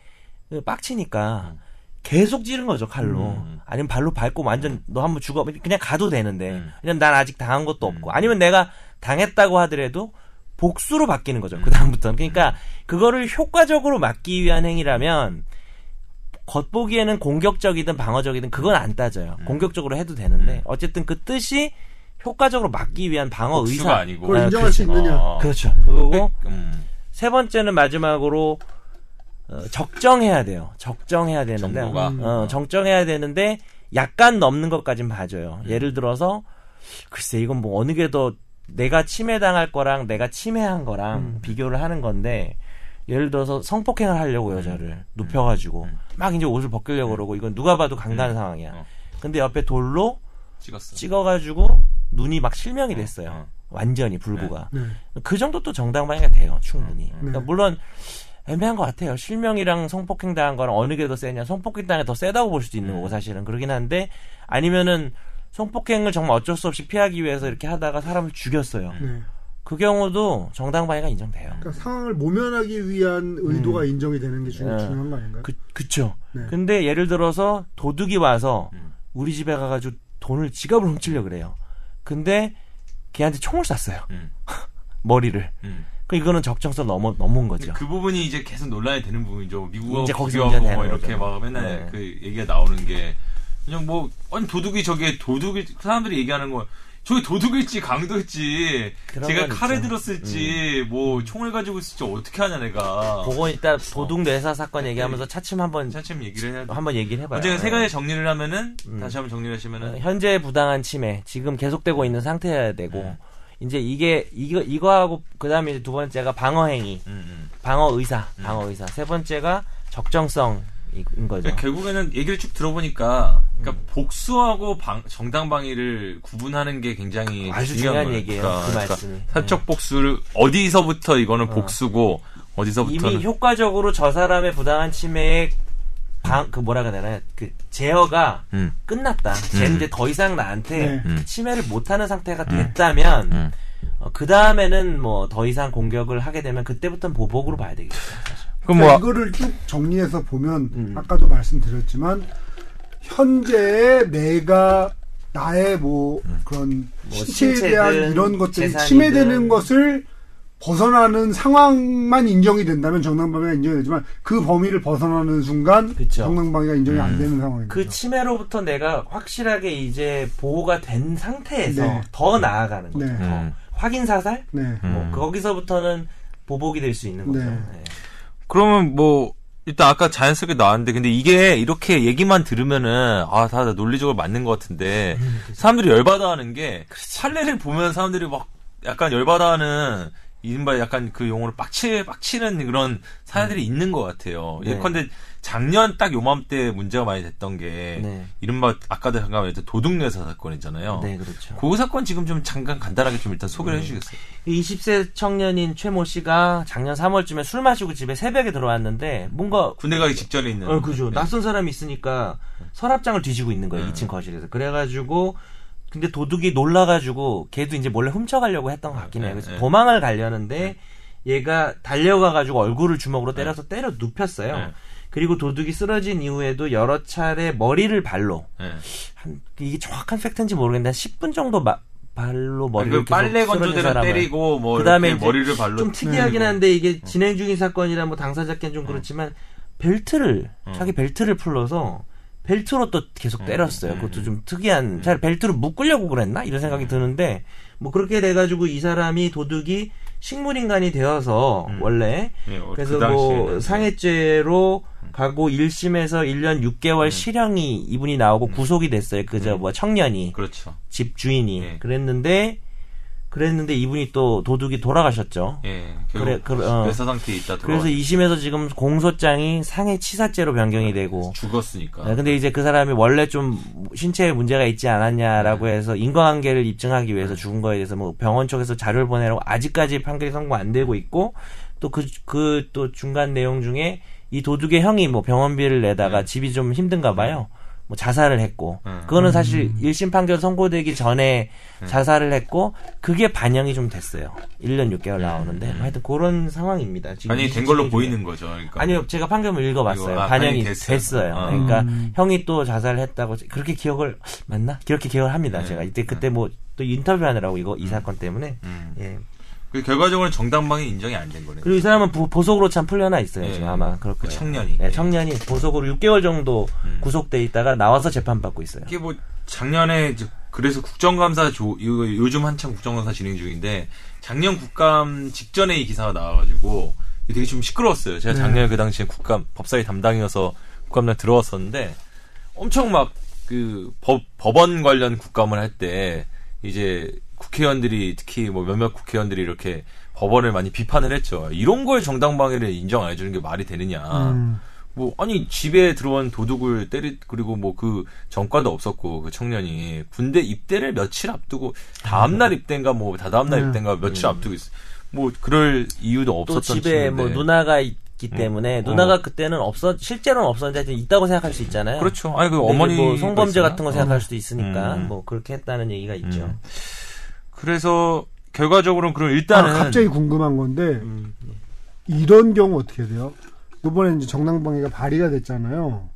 빡치니까 음. 계속 찌른 거죠 칼로. 음. 아니면 발로 밟고 완전 음. 너 한번 죽어 그냥 가도 되는데 음. 왜냐면 난 아직 당한 것도 없고 음. 아니면 내가 당했다고 하더라도. 복수로 바뀌는 거죠. 그 다음부터는. 그러니까 그거를 효과적으로 막기 위한 행위라면 겉보기에는 공격적이든 방어적이든 그건 안 따져요. 공격적으로 해도 되는데 어쨌든 그 뜻이 효과적으로 막기 위한 방어 의사. 아니고. 그걸 인정할 수 있느냐. 아, 그렇죠. 그리고 음. 세 번째는 마지막으로 어, 적정해야 돼요. 적정해야 되는데 어, 정정해야 되는데 약간 넘는 것까진 봐줘요. 음. 예를 들어서 글쎄 이건 뭐 어느 게 더 내가 침해당할 거랑 내가 침해한 거랑 음. 비교를 하는 건데 예를 들어서 성폭행을 하려고 여자를 음. 눕혀가지고 음. 막 이제 옷을 벗기려고 음. 그러고 이건 누가 봐도 강간 음. 상황이야. 어. 근데 옆에 돌로 찍었어. 찍어가지고 눈이 막 실명이 됐어요. 어. 완전히 불구가. 네. 네. 그 정도도 정당방위가 돼요. 충분히. 네. 그러니까 물론 애매한 것 같아요. 실명이랑 성폭행 당한 거랑 어느 게 더 세냐. 성폭행 당한 게 더 세다고 볼 수도 있는 음. 거고 사실은 그러긴 한데 아니면은 성폭행을 정말 어쩔 수 없이 피하기 위해서 이렇게 하다가 사람을 죽였어요. 네. 그 경우도 정당방위가 인정돼요. 그러니까 상황을 모면하기 위한 의도가 음. 인정이 되는 게 중요, 네. 중요한 거 아닌가요? 그, 그쵸. 네. 근데 예를 들어서 도둑이 와서 음. 우리 집에 가가지고 돈을 지갑을 훔치려고 그래요. 근데 걔한테 총을 쐈어요. 음. 머리를. 음. 그 이거는 적정선 넘어 넘은 거죠. 그 부분이 이제 계속 논란이 되는 부분이죠. 미국하고 비교하고 뭐 이렇게 막 맨날 네. 그 얘기가 나오는 게. 그냥 뭐 아니 도둑이 저게 도둑이 사람들이 얘기하는 거 저게 도둑일지 강도일지 제가 칼에 있죠. 들었을지 음. 뭐 총을 가지고 있을지 어떻게 하냐 내가 그건 일단 도둑 뇌사 사건 어. 얘기하면서 차츰 한번 차츰 얘기를 해야 한번 얘기를 해봐요. 어쨌든 세 가지 정리를 하면은 음. 다시 한번 정리를 하시면은 현재 부당한 침해 지금 계속되고 있는 상태여야 되고 음. 이제 이게 이거 이거하고 그 다음에 이제 두 번째가 방어 행위, 음, 음. 방어 의사, 음. 방어 의사 세 번째가 적정성. 인 거죠. 그러니까 결국에는 얘기를 쭉 들어보니까 그러니까 음. 복수하고 방, 정당방위를 구분하는 게 굉장히 아주 중요한, 중요한 얘기예요. 그러니까, 그 말씀이. 그러니까 사적 복수를 어디서부터 이거는 어. 복수고 어디서부터 이미 효과적으로 저 사람의 부당한 침해에 방, 그 뭐라 그래야 되나 그 제어가 음. 끝났다. 쟤는 음. 이제 더 이상 나한테 음. 침해를 못하는 상태가 됐다면. 음. 음. 어, 그 다음에는 뭐 더 이상 공격을 하게 되면 그때부터는 보복으로 봐야 되겠죠. 그럼 뭐 이거를 쭉 정리해서 보면 음. 아까도 말씀드렸지만 현재 내가 나의 뭐 음. 그런 뭐 신체에 대한 이런 것들이 재산이든. 침해되는 것을 벗어나는 상황만 인정이 된다면 정당방위가 인정이 되지만 그 범위를 벗어나는 순간 그쵸. 정당방위가 인정이 음. 안 되는 상황인 거죠. 그 침해로부터 내가 확실하게 이제 보호가 된 상태에서 네. 더 나아가는 거죠. 네. 음. 확인사살? 네. 뭐 음. 거기서부터는 보복이 될 수 있는 거죠. 네. 네. 그러면 뭐 일단 아까 자연스럽게 나왔는데 근데 이게 이렇게 얘기만 들으면은 아 다 논리적으로 맞는 것 같은데 음, 사람들이 열받아하는 게 판례를 보면 사람들이 막 약간 열받아하는 이른바 약간 그 용어로 빡치, 빡치는 그런 사례들이 음. 있는 것 같아요. 네. 예컨대 작년 딱 요맘때 문제가 많이 됐던 게 네. 이른바 아까도 잠깐 말했던 도둑뇌사 사건이잖아요. 네, 그렇죠. 그 사건 지금 좀 잠깐 간단하게 좀 일단 소개를 네. 해주시겠어요? 이십 세 청년인 최모 씨가 작년 삼월쯤에 술 마시고 집에 새벽에 들어왔는데 뭔가 군대 가기 직전에 있는 어, 그죠. 네. 낯선 사람이 있으니까 서랍장을 뒤지고 있는 거예요. 네. 이 층 거실에서. 그래가지고 근데 도둑이 놀라가지고 걔도 이제 몰래 훔쳐가려고 했던 것 같긴 해요. 그래서 네, 네. 도망을 가려는데 네. 얘가 달려가가지고 얼굴을 주먹으로 때려서 네. 때려 눕혔어요. 네. 그리고 도둑이 쓰러진 이후에도 여러 차례 머리를 발로 네. 한 이게 정확한 팩트인지 모르겠는데 한 십 분 정도 마, 발로 머리를 빨래 건조대로 때리고 뭐 그다음에 머리를 발로 좀 특이하긴 한데 이게 어. 진행 중인 사건이라 뭐 당사자께는 좀 어. 그렇지만 벨트를 어. 자기 벨트를 풀러서 벨트로 또 계속 때렸어요. 음, 그것도 음, 좀 특이한, 음. 잘 벨트로 묶으려고 그랬나? 이런 생각이 음. 드는데, 뭐 그렇게 돼가지고 이 사람이 도둑이 식물인간이 되어서, 음. 원래. 예, 어, 그래서 그 뭐 상해죄로 음. 가고 일 심에서 일 년 육 개월 음. 실형이 이분이 나오고 음. 구속이 됐어요. 그저 음. 뭐 청년이. 그렇죠. 집 주인이. 예. 그랬는데, 그랬는데 이분이 또 도둑이 돌아가셨죠. 예. 그래, 그, 어. 뇌사 상태에 있다 돌아가셨죠. 그래서 이 심에서 지금 공소장이 상해치사죄로 변경이 되고. 죽었으니까. 네, 근데 이제 그 사람이 원래 좀 신체에 문제가 있지 않았냐라고 네. 해서 인과관계를 입증하기 위해서 죽은 거에 대해서 뭐 병원 쪽에서 자료를 보내라고 아직까지 판결이 선고 안 되고 있고 또 그, 그 또 중간 내용 중에 이 도둑의 형이 뭐 병원비를 내다가 네. 집이 좀 힘든가 봐요. 네. 뭐 자살을 했고 네. 그거는 사실 음. 일심 판결 선고되기 전에 네. 자살을 했고 그게 반영이 좀 됐어요. 일 년 육 개월 네. 나오는데 네. 하여튼 그런 상황입니다. 지금 반영이 된 걸로 중에. 보이는 거죠. 그러니까. 아니요. 제가 판결문 읽어봤어요. 이거, 아, 반영이 됐어요. 됐어요. 어. 그러니까 음. 형이 또 자살을 했다고 그렇게 기억을 맞나? 그렇게 기억을 합니다. 네. 제가 이때 그때 뭐 또 인터뷰하느라고 이거 음. 이 사건 때문에 음. 예. 결과적으로는 정당방위 인정이 안 된 거네요. 그리고 이 사람은 부, 보석으로 참 풀려나 있어요. 네. 지금 아마 그럴 거예요. 그 청년이. 네, 청년이 보석으로 육 개월 정도 음. 구속돼 있다가 나와서 재판받고 있어요. 이게 뭐 작년에 이제 그래서 국정감사 조, 요즘 한창 국정감사 진행 중인데 작년 국감 직전에 이 기사가 나와가지고 되게 좀 시끄러웠어요. 제가 작년에 음. 그 당시에 국감 법사위 담당이어서 국감날 들어왔었는데 엄청 막 그 법 법원 관련 국감을 할 때 이제 국회의원들이 특히 뭐 몇몇 국회의원들이 이렇게 법원을 많이 비판을 했죠. 이런 거에 정당방위를 인정 안 해주는 게 말이 되느냐. 음. 뭐 아니 집에 들어온 도둑을 때리 그리고 뭐 그 전과도 없었고 그 청년이 군대 입대를 며칠 앞두고 다음 날 입대인가 뭐 다다음 날 음. 입대인가 며칠 음. 앞두고 있어. 뭐 그럴 이유도 없었던 또 집에 친구인데. 뭐 누나가 있기 때문에 음. 누나가 어. 그때는 없었 실제로는 없었는데 있다고 생각할 수 있잖아요. 그렇죠. 아니 그 어머니 뭐 성범죄 있으나? 같은 거 생각할 어. 수도 있으니까 음. 뭐 그렇게 했다는 얘기가 있죠. 음. 그래서 결과적으로는 그럼 일단은 아, 갑자기 궁금한 건데 음. 이런 경우 어떻게 해야 돼요? 이번에 이제 정당방위가 발의가 됐잖아요.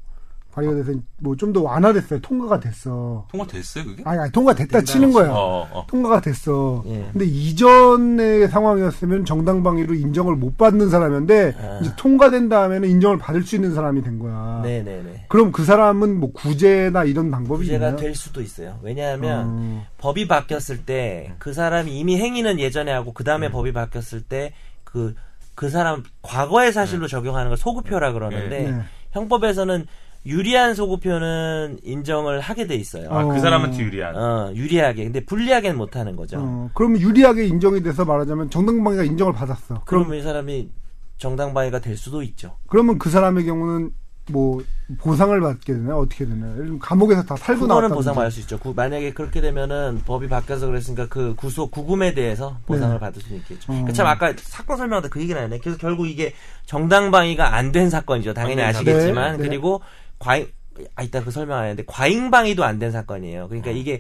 발의가 돼서 뭐 좀 더 완화됐어요. 통과가 됐어. 통과됐어요 그게? 아니, 아니 통과됐다 치는 거야. 어, 어. 통과가 됐어. 예. 근데 이전의 상황이었으면 정당방위로 인정을 못 받는 사람인데 아. 이제 통과된 다음에는 인정을 받을 수 있는 사람이 된 거야. 네네네. 그럼 그 사람은 뭐 구제나 이런 방법이 구제가 있나요? 구제가 될 수도 있어요. 왜냐하면 음. 법이 바뀌었을 때 그 사람이 이미 행위는 예전에 하고 그 다음에 음. 법이 바뀌었을 때 그 그 사람 과거의 사실로 음. 적용하는 걸 소급표라 그러는데 네. 네. 형법에서는 유리한 소급표는 인정을 하게 돼 있어요. 아, 그 사람한테 유리한. 어, 유리하게. 근데 불리하게는 못 하는 거죠. 어, 그러면 유리하게 인정이 돼서 말하자면 정당방위가 인정을 받았어. 그러면 그럼, 이 사람이 정당방위가 될 수도 있죠. 그러면 그 사람의 경우는 뭐 보상을 받게 되나요? 어떻게 되나요? 감옥에서 다 살고 나왔다는 그거는 보상받을 수 있죠. 구, 만약에 그렇게 되면은 법이 바뀌어서 그랬으니까 그 구속 구금에 대해서 보상을 네. 받을 수 있겠죠. 어. 그러니까 참 아까 사건 설명하다 그 얘기를 안 했네. 그래서 결국 이게 정당방위가 안 된 사건이죠. 당연히 안 아시겠지만 네, 네. 그리고 과잉, 아, 이따 그 설명 안 했는데, 과잉방위도 안 된 사건이에요. 그러니까 음. 이게,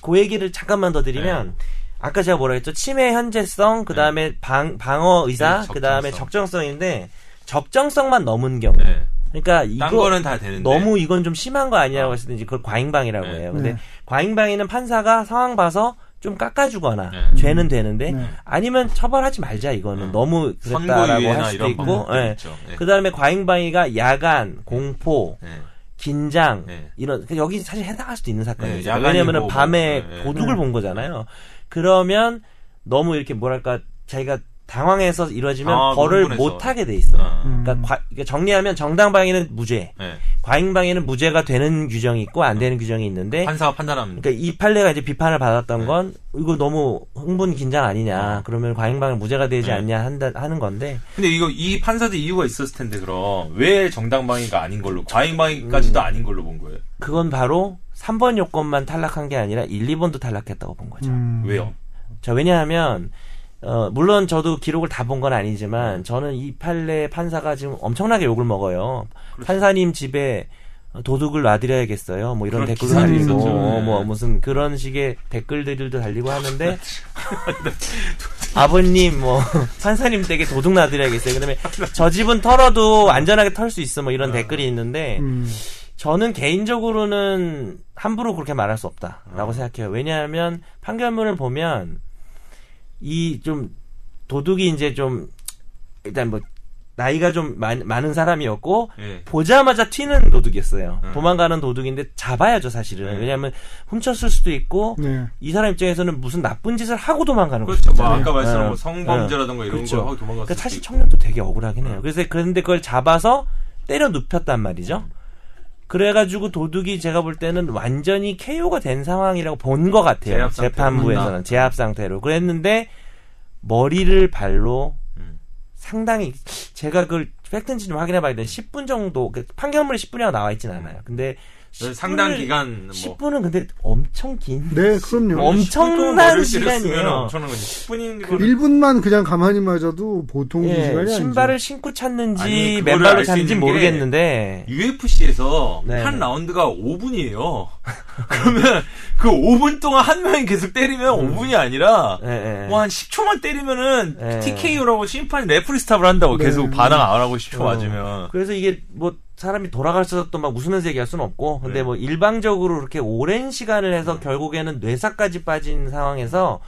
그 얘기를 잠깐만 더 드리면, 네. 아까 제가 뭐라 했죠? 침해 현재성, 그 다음에 네. 방, 방어 의사, 네, 그 다음에 적정성인데, 적정성만 넘은 경우. 네. 그러니까 이거. 딴 거는 다 되는데. 너무 이건 좀 심한 거 아니라고 했을 때, 이제 그걸 과잉방위라고 네. 해요. 근데, 네. 과잉방위는 판사가 상황 봐서, 좀 깎아주거나 네. 죄는 되는데 네. 아니면 처벌하지 말자 이거는 네. 너무 그랬다라고 할 수도 있고 네. 네. 그 다음에 과잉방위가 야간, 공포, 네. 긴장 네. 이런 여기 사실 해당할 수도 있는 사건이죠. 네. 왜냐하면 뭐, 밤에 네. 도둑을 네. 본 거잖아요. 그러면 너무 이렇게 뭐랄까 자기가 당황해서 이루어지면 아, 벌을 흥분해서. 못 하게 돼 있어요. 아. 그러니까, 과, 그러니까 정리하면 정당방위는 무죄, 네. 과잉방위는 무죄가 되는 규정이 있고 안 되는 네. 규정이 있는데 판사가 판단합니다. 그러니까 이 판례가 이제 비판을 받았던 네. 건 이거 너무 흥분 긴장 아니냐? 네. 그러면 과잉방위 무죄가 되지 네. 않냐 한다 하는 건데. 근데 이거 이 판사도 이유가 있었을 텐데 그럼 왜 정당방위가 아닌 걸로 과잉방위까지도 음. 아닌 걸로 본 거예요? 그건 바로 삼 번 요건만 탈락한 게 아니라 일, 이 번도 탈락했다고 본 거죠. 음. 왜요? 자 왜냐하면. 어, 물론 저도 기록을 다 본 건 아니지만 저는 이 판례 판사가 지금 엄청나게 욕을 먹어요. 그렇죠. 판사님 집에 도둑을 놔드려야겠어요. 뭐 이런 댓글도 달리고 어, 뭐 무슨 그런 식의 댓글들도 달리고 하는데 아버님 뭐 판사님 댁에 도둑 놔드려야겠어요. 그다음에 저 집은 털어도 안전하게 털 수 있어. 뭐 이런 아. 댓글이 있는데 음. 저는 개인적으로는 함부로 그렇게 말할 수 없다라고 아. 생각해요. 왜냐하면 판결문을 보면 이, 좀, 도둑이 이제 좀, 일단 뭐, 나이가 좀 많, 많은 사람이었고, 예. 보자마자 튀는 도둑이었어요. 음. 도망가는 도둑인데 잡아야죠, 사실은. 예. 왜냐하면 훔쳤을 수도 있고, 예. 이 사람 입장에서는 무슨 나쁜 짓을 하고 도망가는 거죠. 그렇죠. 뭐 아까 말씀한 뭐 성범죄라든가 예. 이런 그렇죠. 걸 하고 도망갔을 그러니까 사실 청년도 되게 억울하긴 해요. 음. 그래서, 그런데 그걸 잡아서 때려 눕혔단 말이죠. 음. 그래가지고 도둑이 제가 볼 때는 완전히 케이오가 된 상황이라고 본 것 같아요. 제압 재판부에서는 제압 상태로 그랬는데 머리를 발로 음. 상당히 제가 그걸 팩트인지 좀 확인해봐야 되는데 십 분 정도 판결문에 십 분이라고 나와 있진 않아요. 근데 상당 기간 십 분은 뭐. 근데 엄청 긴. 네, 그럼요. 엄청난 시간이에요. 엄청난 십 분인 그 일 분만 그냥 가만히 맞아도 보통 예, 시간이 신발을 아니죠. 신고 찼는지 아니, 맨발로 찼는지 모르겠는데 유에프씨에서 네. 한 라운드가 오 분이에요. 그러면 그 오 분 동안 한 명이 계속 때리면 음. 오 분이 아니라 네, 뭐 한 십 초만 때리면은 네. 티케이오라고 심판이 레프리 스탑을 한다고 네. 계속 반항 안 하고 십 초 어. 맞으면. 그래서 이게 뭐 사람이 돌아가셔서 또 막 웃으면서 얘기할 수는 없고, 근데 네. 뭐 일방적으로 이렇게 오랜 시간을 해서 결국에는 뇌사까지 빠진 상황에서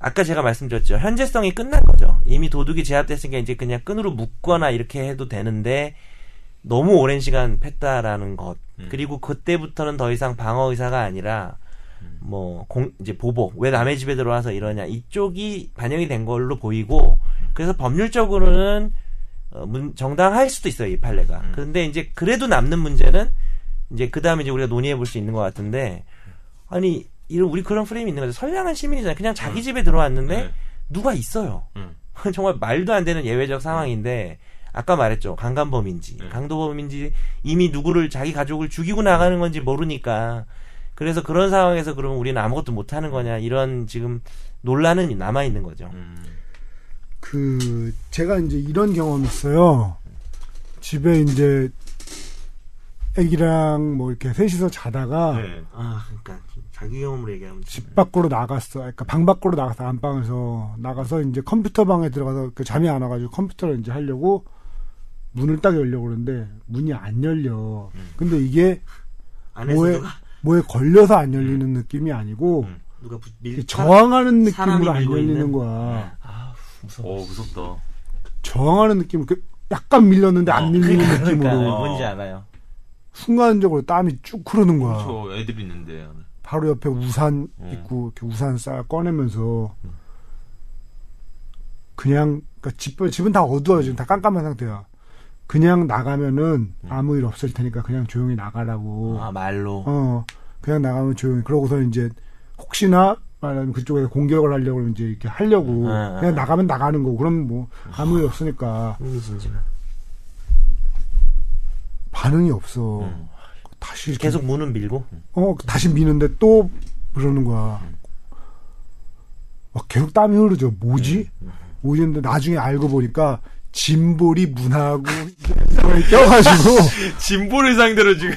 아까 제가 말씀드렸죠. 현재성이 끝난 거죠. 이미 도둑이 제압됐으니까 이제 그냥 끈으로 묶거나 이렇게 해도 되는데 너무 오랜 시간 팼다라는 것. 음. 그리고 그때부터는 더 이상 방어 의사가 아니라 뭐 공, 이제 보복. 왜 남의 집에 들어와서 이러냐 이쪽이 반영이 된 걸로 보이고, 그래서 법률적으로는 문, 정당할 수도 있어요, 이 판례가. 음. 근데 이제 그래도 남는 문제는 이제 그 다음에 이제 우리가 논의해 볼 수 있는 것 같은데, 아니 이런 우리 그런 프레임이 있는 거죠. 선량한 시민이잖아요. 그냥 자기 음. 집에 들어왔는데 네. 누가 있어요. 음. 정말 말도 안 되는 예외적 상황인데 아까 말했죠. 강간범인지 음. 강도범인지 이미 누구를 자기 가족을 죽이고 나가는 건지 모르니까. 그래서 그런 상황에서 그러면 우리는 아무것도 못 하는 거냐 이런 지금 논란은 남아 있는 거죠. 음. 그, 제가 이제 이런 경험이 있어요. 집에 이제, 애기랑 뭐 이렇게 셋이서 자다가. 네. 아, 그러니까, 자기 경험으로 얘기하면. 집 밖으로 나갔어. 그러니까 방 밖으로 나갔어. 안방에서. 나가서 이제 컴퓨터 방에 들어가서 그 잠이 안 와가지고 컴퓨터를 이제 하려고 문을 딱 열려고 그러는데, 문이 안 열려. 음. 근데 이게, 뭐에, 누가? 뭐에 걸려서 안 열리는 음. 느낌이 아니고, 음. 누가 밀, 저항하는 느낌으로 안 열리는 있는? 거야. 네. 어 무섭다. 저항하는 느낌, 그 약간 밀렸는데 안 어, 밀리는 그러니까, 느낌으로. 그러니까, 뭔지 알아요. 순간적으로 땀이 쭉 흐르는 거야. 그렇죠, 애들 있는데. 바로 옆에 우산 음. 있고 이렇게 우산 싹 꺼내면서 그냥 그러니까 집 집은 다 어두워 지금 다 깜깜한 상태야. 그냥 나가면은 아무 일 없을 테니까 그냥 조용히 나가라고. 아 말로. 어 그냥 나가면 조용히. 그러고서 이제 혹시나. 말하면 그쪽에서 공격을 하려고 이제 이렇게 하려고 아, 그냥 아, 나가면 나가는 거고 그럼 뭐 아무 일 아, 없으니까 반응이 없어. 음. 다시 이렇게, 계속 문은 밀고 어 다시 미는데 또 그러는 거야. 막 계속 땀이 흐르죠. 뭐지? 음, 음. 오는데 나중에 알고 보니까 짐볼이 문하고 껴가지고 짐볼을 상대로 지금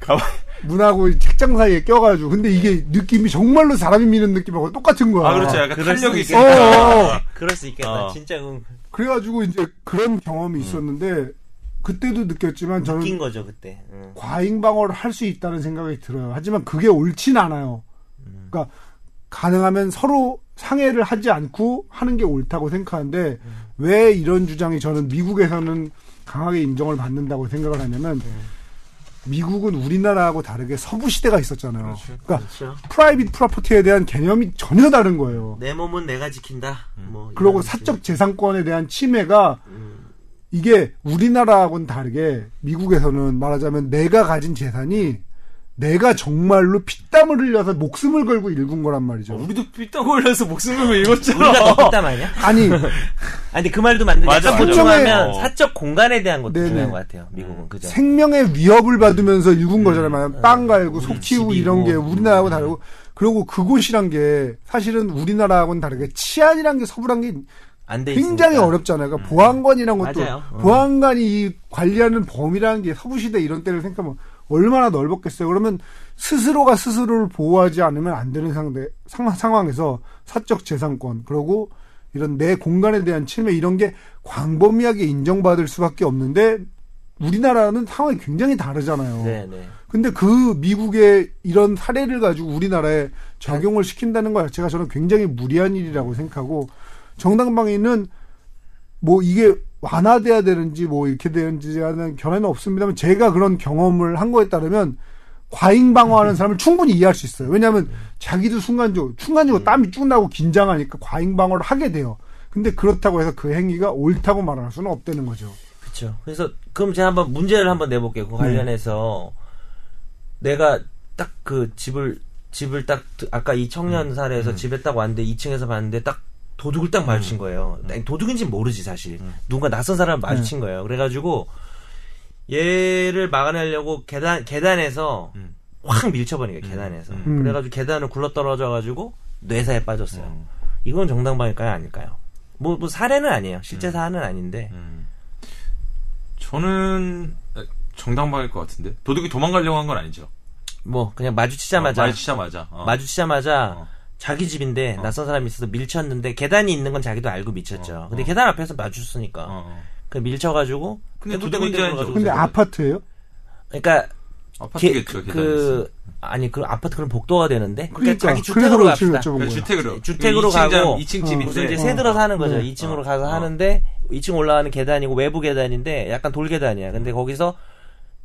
가만. 문하고 책장 사이에 껴가지고. 근데 이게 느낌이 정말로 사람이 미는 느낌하고 똑같은 거야. 아, 그렇죠. 약간 탄력이 있겠다. 어, 그럴 수 있겠다. 어. 진짜. 응. 그래가지고 이제 그런 경험이 음. 있었는데, 그때도 느꼈지만 저는. 느낀 거죠, 그때. 음. 과잉방어를 할 수 있다는 생각이 들어요. 하지만 그게 옳진 않아요. 음. 그러니까 가능하면 서로 상해를 하지 않고 하는 게 옳다고 생각하는데, 음. 왜 이런 주장이 저는 미국에서는 강하게 인정을 받는다고 생각을 하냐면, 음. 미국은 우리나라하고 다르게 서부 시대가 있었잖아요. 그렇죠. 그러니까 그렇죠. 프라이빗 프로퍼티에 대한 개념이 전혀 다른 거예요. 내 몸은 내가 지킨다. 음. 뭐 그리고 사적 재산권에 대한 침해가 음. 이게 우리나라하고는 다르게 미국에서는 말하자면 내가 가진 재산이 내가 정말로 피땀을 흘려서 목숨을 걸고 일군 거란 말이죠. 어, 우리도 피땀 흘려서 목숨 걸고 일었잖아. 우리가 더 피땀 아니야? 아니. 아니, 그 말도 맞는데. 맞아, 보통하면 어. 사적 공간에 대한 것도 네네. 중요한 것 같아요. 미국은. 그죠? 생명의 위협을 받으면서 일군 음, 거잖아요. 음, 빵 갈고, 음, 속 키우고 이런 게 우리나라하고 음. 다르고. 그리고 그곳이란 게 사실은 우리나라하고는 다르게 치안이란 게 서부란 게 굉장히 있으니까. 어렵잖아요. 그러니까 음. 보안관이란 것도. 맞아요. 보안관이 이 관리하는 범위라는 게 서부시대 이런 때를 생각하면 얼마나 넓었겠어요. 그러면 스스로가 스스로를 보호하지 않으면 안 되는 상대, 상, 상황에서 사적 재산권, 그리고 이런 내 공간에 대한 침해 이런 게 광범위하게 인정받을 수밖에 없는데 우리나라는 상황이 굉장히 다르잖아요. 네네. 근데 그 미국의 이런 사례를 가지고 우리나라에 적용을 시킨다는 것 자체가 저는 굉장히 무리한 일이라고 생각하고, 정당방위는 뭐 이게 완화돼야 되는지 뭐 이렇게 되는지 하는 견해는 없습니다만 제가 그런 경험을 한 거에 따르면 과잉 방어하는 사람을 충분히 이해할 수 있어요. 왜냐하면 자기도 순간적으로 순간적으로 땀이 쭉 나고 긴장하니까 과잉 방어를 하게 돼요. 근데 그렇다고 해서 그 행위가 옳다고 말할 수는 없다는 거죠. 그렇죠. 그래서 그럼 제가 한번 문제를 한번 내볼게요. 그 관련해서 네. 내가 딱 그 집을 집을 딱 아까 이 청년 사례에서 음. 집에 딱 왔는데 이 층에서 봤는데 딱 도둑을 딱 마주친 거예요. 음. 도둑인지 모르지 사실. 음. 누군가 낯선 사람을 마주친 음. 거예요. 그래가지고 얘를 막아내려고 계단, 계단에서 음. 확 밀쳐버리니까, 음. 계단에서. 음. 그래가지고 계단을 굴러떨어져가지고 뇌사에 빠졌어요. 음. 이건 정당방위일까요? 아닐까요? 뭐, 뭐 사례는 아니에요. 실제 음. 사안은 아닌데. 음. 저는 정당방위일 것 같은데. 도둑이 도망가려고 한 건 아니죠. 뭐 그냥 마주치자마자 어, 마주치자마자 어. 마주치자마자 어. 자기 집인데 어. 낯선 사람이 있어서 밀쳤는데 계단이 있는 건 자기도 알고 밀쳤죠. 어. 근데 어. 계단 앞에서 마주쳤으니까 어. 그 밀쳐가지고 근데 도둑인지 근데 아파트예요? 그러니까 아파트겠죠. 게, 그 아니 그 아파트 그럼 복도가 되는데 그러니까, 그러니까 자기 주택으로 갑시다. 주택으로 주택으로 이 층 가고 이 층 집인데 어. 이제 새 들어서 하는 거죠. 네. 이 층으로 어. 가서 어. 하는데 이 층 올라가는 계단이고 외부 계단인데 약간 돌 계단이야. 근데 거기서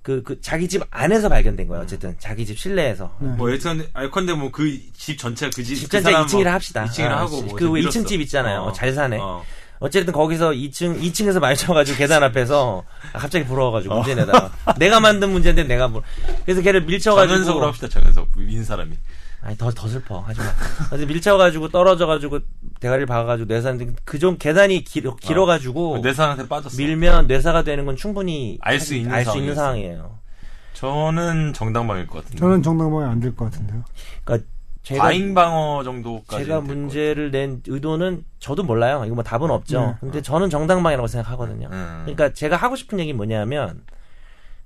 그, 그, 자기 집 안에서 발견된 거예요. 어쨌든, 자기 집 실내에서. 네. 뭐, 예컨대, 알컨대 뭐, 그 집 전체, 그 집. 집 전체 그 이 층이라 합시다. 이 층이라 아, 하고. 뭐 그 밀었어. 이 층 집 있잖아요. 어. 잘 사네. 어. 어쨌든 거기서 이 층, 이 층에서 마주쳐가지고 계단 앞에서 갑자기 부러워가지고 문제 내다가. 내가 만든 문제인데 내가 뭐. 그래서 걔를 밀쳐가지고. 정현석으로 합시다, 정현석. 민 사람이. 아니, 더, 더 슬퍼. 하지 마. 그래서 밀쳐가지고 떨어져가지고 대가리를 박아가지고 뇌사인데 그 좀 계단이 길어, 길어가지고. 어. 뇌사한테 빠졌어. 밀면 뇌사가 되는 건 충분히. 알 수 있는, 알 수 있는 상황이에요. 저는 정당방위일 것 같은데요. 저는 정당방위 안 될 것 같은데요. 그러니까 제가. 과잉방어 정도까지. 제가 문제를 낸 의도는 저도 몰라요. 이거 뭐 답은 없죠. 네. 근데 어. 저는 정당방위라고 생각하거든요. 음. 그러니까 제가 하고 싶은 얘기는 뭐냐면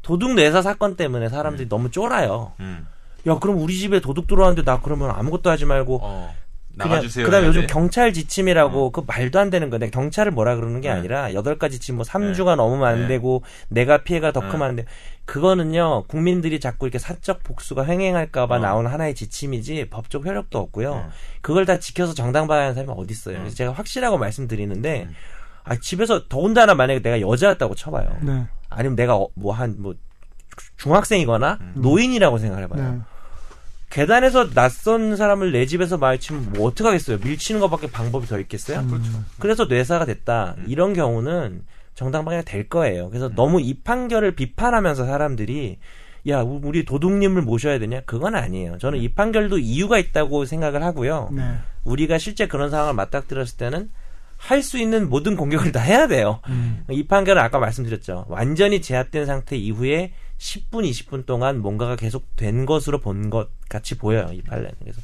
도둑 뇌사 사건 때문에 사람들이 음. 너무 쫄아요. 음. 야, 그럼 우리 집에 도둑 들어왔는데 나 그러면 아무것도 하지 말고 어, 나가주세요. 그다음 요즘 경찰 지침이라고 어. 그 말도 안 되는 건데 경찰을 뭐라 그러는 게 네. 아니라 여덟 가지 지침 뭐 삼 주가 네. 넘으면 안 네. 되고 내가 피해가 더 네. 크면 안 돼. 그거는요 국민들이 자꾸 이렇게 사적 복수가 횡행할까봐 어. 나온 하나의 지침이지 법적 효력도 없고요. 네. 그걸 다 지켜서 정당방위하는 사람이 어디 있어요? 네. 그래서 제가 확실하고 말씀드리는데 네. 아, 집에서 더군다나 만약에 내가 여자였다고 쳐봐요. 네. 아니면 내가 뭐 한 뭐 중학생이거나 음. 노인이라고 생각해봐요. 네. 계단에서 낯선 사람을 내 집에서 마주치면 뭐 어떡하겠어요? 밀치는 것밖에 방법이 더 있겠어요? 음. 그렇죠. 그래서 뇌사가 됐다. 음. 이런 경우는 정당방위가 될 거예요. 그래서 음. 너무 이 판결을 비판하면서 사람들이 야 우리 도둑님을 모셔야 되냐? 그건 아니에요. 저는 이 판결도 이유가 있다고 생각을 하고요. 네. 우리가 실제 그런 상황을 맞닥뜨렸을 때는 할 수 있는 모든 공격을 다 해야 돼요. 음. 이 판결은 아까 말씀드렸죠. 완전히 제압된 상태 이후에 십 분, 이십 분 동안 뭔가가 계속 된 것으로 본 것 같이 보여요, 이 판례는. 그래서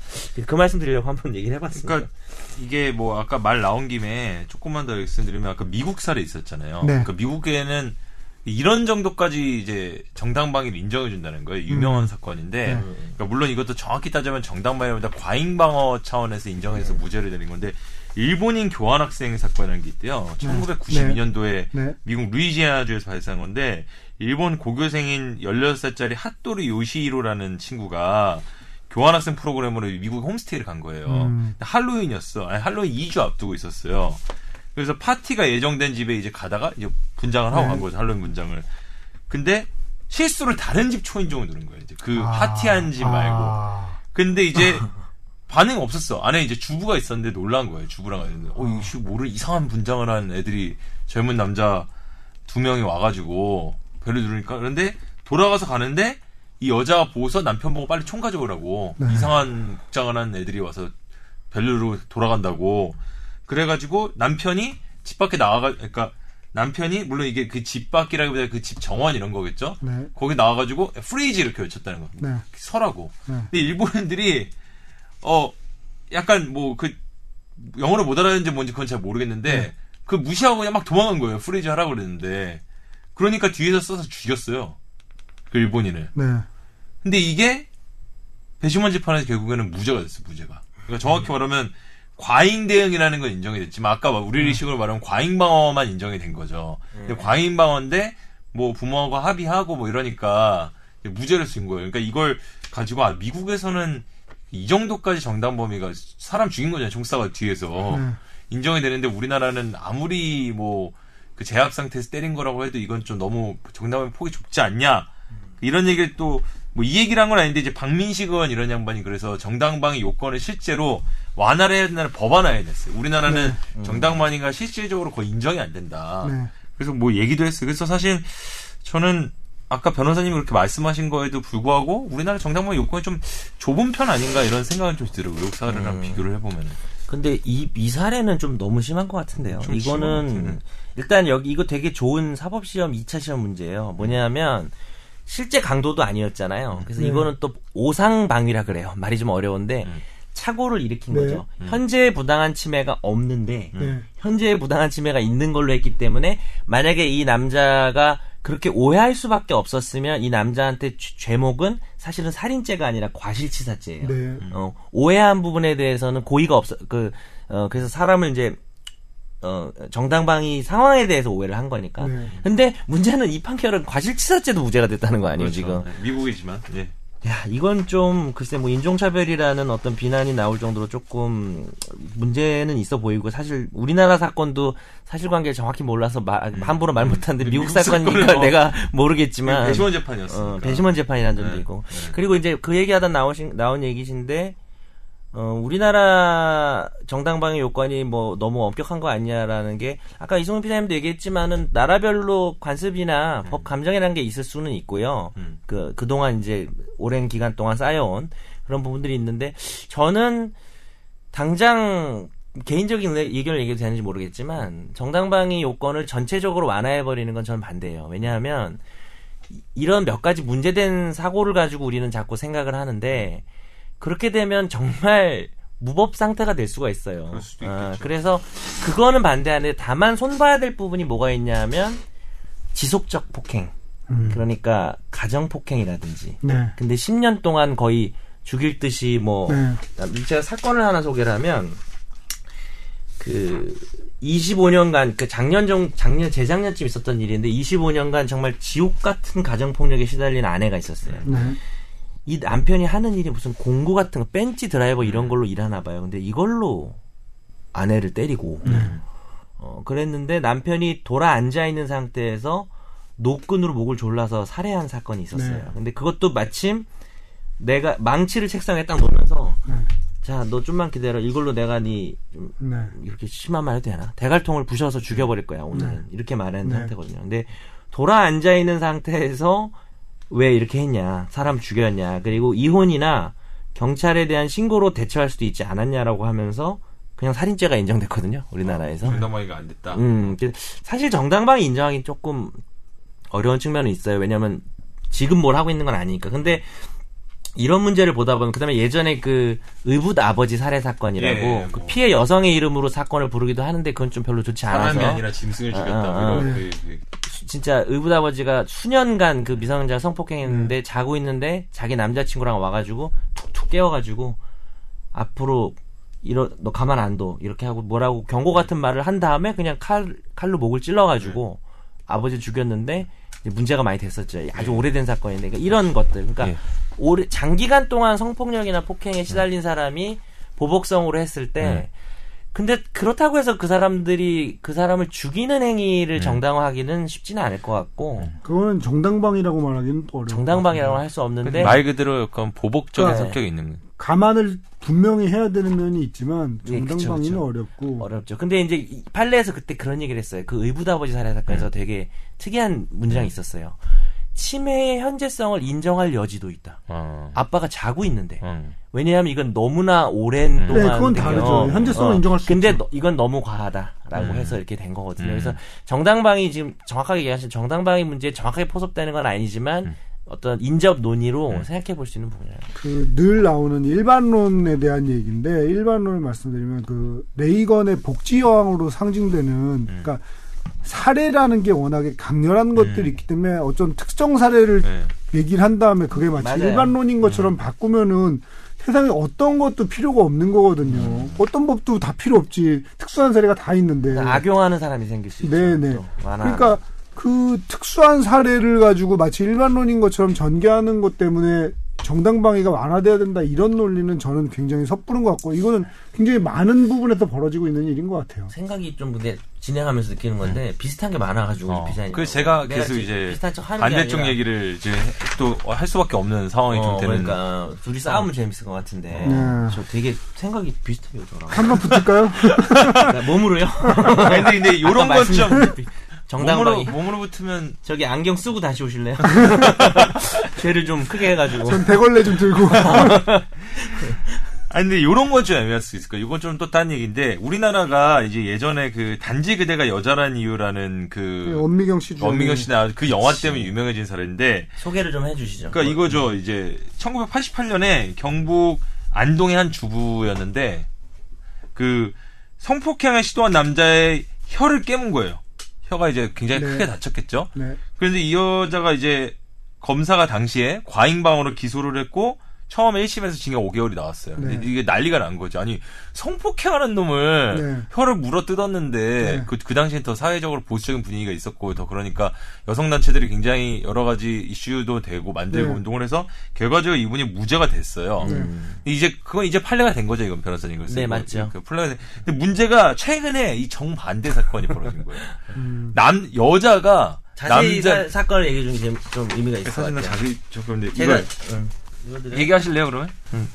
그 말씀 드리려고 한번 얘기를 해봤습니다. 그러니까 이게 뭐 아까 말 나온 김에 조금만 더 말씀드리면 아까 미국 사례 있었잖아요. 네. 그러니까 미국에는 이런 정도까지 이제 정당방위를 인정해준다는 거예요. 유명한 음. 사건인데, 네. 그러니까 물론 이것도 정확히 따지면 정당방위보다 과잉방어 차원에서 인정해서 네. 무죄를 내린 건데. 일본인 교환학생 사건이라는 게 있대요. 네. 천구백구십이 년도에 네. 미국 루이지애나주에서 발생한 건데 일본 고교생인 열여섯 살짜리 핫도리 요시히로라는 친구가 교환학생 프로그램으로 미국 홈스테이를 간 거예요. 음. 할로윈이었어. 아니, 할로윈 이 주 앞두고 있었어요. 그래서 파티가 예정된 집에 이제 가다가 이제 분장을 하고 네. 간 거죠. 할로윈 분장을. 근데 실수로 다른 집 초인종을 누른 거예요. 이제 그 아. 파티한 집 말고. 아. 근데 이제 반응 없었어. 안에 이제 주부가 있었는데 놀란 거예요. 주부랑 아이는. 어, 이씨 모를 이상한 분장을 한 애들이 젊은 남자 두 명이 와가지고 배를 누르니까 그런데 돌아가서 가는데 이 여자가 보고서 남편 보고 빨리 총 가져오라고 네. 이상한 복장을 한 애들이 와서 배를 누르고 돌아간다고 그래가지고 남편이 집 밖에 나와가 그러니까 남편이 물론 이게 그 집 밖이라기보다 그 집 정원 이런 거겠죠. 네. 거기 나와가지고 프리지 이렇게 외쳤다는 거. 네. 서라고. 네. 근데 일본인들이 어, 약간, 뭐, 그, 영어를 못 알아듣는지 뭔지 그건 잘 모르겠는데, 네. 그 무시하고 그냥 막 도망간 거예요. 프리즈 하라고 그랬는데. 그러니까 뒤에서 써서 죽였어요. 그 일본인을. 네. 근데 이게, 배심원 재판에서 결국에는 무죄가 됐어요, 무죄가. 그러니까 정확히 말하면, 과잉 대응이라는 건 인정이 됐지만, 아까 우리식으로 네. 말하면 과잉방어만 인정이 된 거죠. 네. 근데 과잉방어인데, 뭐, 부모하고 합의하고 뭐 이러니까, 무죄를 쓴 거예요. 그러니까 이걸 가지고, 아, 미국에서는, 이 정도까지 정당범위가 사람 죽인 거잖아요. 총사가 뒤에서 네. 인정이 되는데 우리나라는 아무리 뭐 그 제압 상태에서 때린 거라고 해도 이건 좀 너무 정당범위 폭이 좁지 않냐 이런 얘기를 또 뭐 이 얘기를 한 건 아닌데 이제 박민식 의원 이런 양반이 그래서 정당방위 요건을 실제로 완화를 해야 된다는 법안화해야 됐어요. 우리나라는 네. 정당방위가 실질적으로 거의 인정이 안 된다. 네. 그래서 뭐 얘기도 했어요. 그래서 사실 저는. 아까 변호사님이 그렇게 말씀하신 거에도 불구하고 우리나라 정당방위 요건이 좀 좁은 편 아닌가 이런 생각은 좀 들어요. 외국 사례랑 음. 비교를 해보면. 근데 이, 이 사례는 좀 너무 심한 것 같은데요. 이거는 심한, 일단 여기 이거 되게 좋은 사법시험 이 차 시험 문제예요. 뭐냐면 실제 강도도 아니었잖아요. 그래서 네. 이거는 또 오상방위라 그래요. 말이 좀 어려운데 네. 착오를 일으킨 네. 거죠. 음. 현재의 부당한 침해가 없는데 네. 현재의 부당한 침해가 있는 걸로 했기 때문에 만약에 이 남자가 그렇게 오해할 수밖에 없었으면 이 남자한테 죄, 죄목은 사실은 살인죄가 아니라 과실치사죄예요. 네. 어, 오해한 부분에 대해서는 고의가 없어. 그 어, 그래서 사람을 이제 어, 정당방위 상황에 대해서 오해를 한 거니까. 네. 근데 문제는 이 판결은 과실치사죄도 무죄가 됐다는 거 아니에요, 그렇죠. 지금? 네. 미국이지만. 네. 야, 이건 좀, 글쎄, 뭐, 인종차별이라는 어떤 비난이 나올 정도로 조금, 문제는 있어 보이고, 사실, 우리나라 사건도 사실관계를 정확히 몰라서, 마, 함부로 말 못하는데, 미국, 미국 사건이니까 뭐, 내가 모르겠지만. 배심원 재판이었어. 어, 배심원 재판이라는 점도 네, 있고. 네. 그리고 이제 그 얘기하다 나오신, 나온 얘기신데, 어, 우리나라 정당방위 요건이 뭐, 너무 엄격한 거 아니냐라는 게, 아까 이승훈 피디님도 얘기했지만은, 나라별로 관습이나 음. 법 감정이라는 게 있을 수는 있고요. 음. 그, 그동안 이제, 오랜 기간 동안 쌓여온 그런 부분들이 있는데 저는 당장 개인적인 의견을 얘기해도 되는지 모르겠지만 정당방위 요건을 전체적으로 완화해버리는 건 저는 반대예요. 왜냐하면 이런 몇 가지 문제된 사고를 가지고 우리는 자꾸 생각을 하는데 그렇게 되면 정말 무법 상태가 될 수가 있어요. 그럴 수도 있겠죠. 아, 그래서 그거는 반대하는데 다만 손봐야 될 부분이 뭐가 있냐면 지속적 폭행. 음. 그러니까 가정폭행이라든지 네. 근데 십 년 동안 거의 죽일 듯이 뭐 네. 제가 사건을 하나 소개를 하면 그 이십오 년간 그 작년 정 작년 재작년쯤 있었던 일인데 이십오 년간 정말 지옥 같은 가정폭력에 시달린 아내가 있었어요. 네. 이 남편이 하는 일이 무슨 공구 같은 거 벤치 드라이버 이런 걸로 일하나 봐요. 근데 이걸로 아내를 때리고 네. 어 그랬는데 남편이 돌아 앉아 있는 상태에서 노끈으로 목을 졸라서 살해한 사건이 있었어요. 네. 근데 그것도 마침 내가 망치를 책상에 딱 놓으면서 네. 자, 너 좀만 기다려. 이걸로 내가 네 좀 네. 이렇게 심한 말 해도 되나? 대갈통을 부셔서 죽여버릴 거야 오늘은. 네. 이렇게 말하는 네. 상태거든요. 근데 돌아 앉아 있는 상태에서 왜 이렇게 했냐? 사람 죽였냐? 그리고 이혼이나 경찰에 대한 신고로 대처할 수도 있지 않았냐라고 하면서. 그냥 살인죄가 인정됐거든요. 우리나라에서. 어, 정당방위가 안 됐다. 음, 사실 정당방위 인정하기는 조금 어려운 측면은 있어요. 왜냐면 지금 뭘 하고 있는 건 아니니까. 근데 이런 문제를 보다 보면 그다음에 예전에 그 의붓 아버지 살해 사건이라고 예, 그 뭐. 피해 여성의 이름으로 사건을 부르기도 하는데 그건 좀 별로 좋지 않아서. 사람이 아니라 짐승을 죽였다. 아, 아, 그, 그. 진짜 의붓 아버지가 수년간 그 미성년자 성폭행했는데 음. 자고 있는데 자기 남자친구랑 와가지고 툭툭 깨워가지고 앞으로 이러 너 가만 안 둬 이렇게 하고 뭐라고 경고 같은 말을 한 다음에 그냥 칼 칼로 목을 찔러가지고. 음. 아버지 죽였는데 문제가 많이 됐었죠. 아주 네. 오래된 사건인데 그러니까 이런 것들. 그러니까 네. 오래 장기간 동안 성폭력이나 폭행에 시달린 사람이 보복성으로 했을 때 네. 근데 그렇다고 해서 그 사람들이 그 사람을 죽이는 행위를 네. 정당화하기는 쉽지는 않을 것 같고 네. 그거는 정당방위라고 말하기는 어려워. 정당방위라고 할 수 없는데 말 그대로 약간 보복적인 네. 성격이 있는 감안을 분명히 해야 되는 면이 있지만 정당방위는 네, 어렵고 어렵죠. 근데 이제 판례에서 그때 그런 얘기를 했어요. 그 의붓아버지 살해 사건에서 네. 되게 특이한 문장이 있었어요. 침해의 현재성을 인정할 여지도 있다. 어. 아빠가 자고 있는데 어. 왜냐하면 이건 너무나 오랜 음. 동안 네, 그건 다르죠. 현재성을 어. 인정할 수 근데 있죠. 너, 이건 너무 과하다라고 음. 해서 이렇게 된 거거든요. 음. 그래서 정당방위 지금 정확하게 얘기하신 정당방위 문제에 정확하게 포섭되는 건 아니지만 음. 어떤 인접 논의로 네. 생각해 볼 수 있는 부분이에요. 그 늘 나오는 일반론에 대한 얘기인데 일반론을 말씀드리면 그 레이건의 복지 여왕으로 상징되는 음. 그러니까 사례라는 게 워낙에 강렬한 음. 것들이 있기 때문에 어쩐 특정 사례를 네. 얘기를 한 다음에 그게 마치 맞아요. 일반론인 것처럼 음. 바꾸면은 세상에 어떤 것도 필요가 없는 거거든요. 음. 어떤 법도 다 필요 없지. 특수한 사례가 다 있는데 악용하는 사람이 생길 수 있죠. 네네. 그러니까 그 특수한 사례를 가지고 마치 일반론인 것처럼 전개하는 것 때문에 정당방위가 완화돼야 된다 이런 논리는 저는 굉장히 섣부른 것 같고 이거는 굉장히 많은 부분에서 벌어지고 있는 일인 것 같아요. 생각이 좀 근데 진행하면서 느끼는 건데 네. 비슷한 게 많아가지고 어, 비슷한. 그래서 제가 계속 이제 반대쪽 얘기를 이제 또 할 수밖에 없는 상황이 어, 좀 되는. 그러니까 둘이 싸우면 어. 재밌을 것 같은데 네. 저 되게 생각이 비슷해요 저랑. 한번 붙을까요? 그러니까 몸으로요? 아니, 근데 근데 이런 것 좀. 정당방위 몸으로, 몸으로 붙으면 저기 안경 쓰고 다시 오실래요? 죄를 좀 크게 해가지고 전 대걸레 좀 들고 아니, 근데 요런 것 좀 애매할 수 있을까? 이건 좀 또 딴 얘기인데, 우리나라가 이제 예전에 그 단지 그대가 여자란 이유라는 그. 원미경 씨 원미경 씨 나온 그 영화 그치. 때문에 유명해진 사례인데. 소개를 좀 해주시죠. 그러니까 이거죠. 이제 천구백팔십팔 년에 경북 안동의 한 주부였는데, 그 성폭행을 시도한 남자의 혀를 깨문 거예요. 혀가 이제 굉장히 네. 크게 다쳤겠죠. 네. 그런데 이 여자가 이제 검사가 당시에 과잉방어로 기소를 했고, 처음에 일 심에서 징역 오 개월이 나왔어요. 네. 근데 이게 난리가 난 거죠. 아니, 성폭행하는 놈을 네. 혀를 물어 뜯었는데, 네. 그, 그 당시엔 더 사회적으로 보수적인 분위기가 있었고, 더 그러니까 여성단체들이 굉장히 여러 가지 이슈도 되고 만들고 네. 운동을 해서, 결과적으로 이분이 무죄가 됐어요. 네. 이제, 그건 이제 판례가 된 거죠, 이건 변호사님. 네, 이거, 맞죠. 그 판례가 된, 근데 문제가 최근에 이 정반대 사건이 벌어진 거예요. 음. 남, 여자가, 자세히 남자. 사, 사건을 얘기해 주는 게 좀 의미가 있어요. 사실은 자세히, 저, 근데 이걸. 얘기하실래요, 그러면? 응.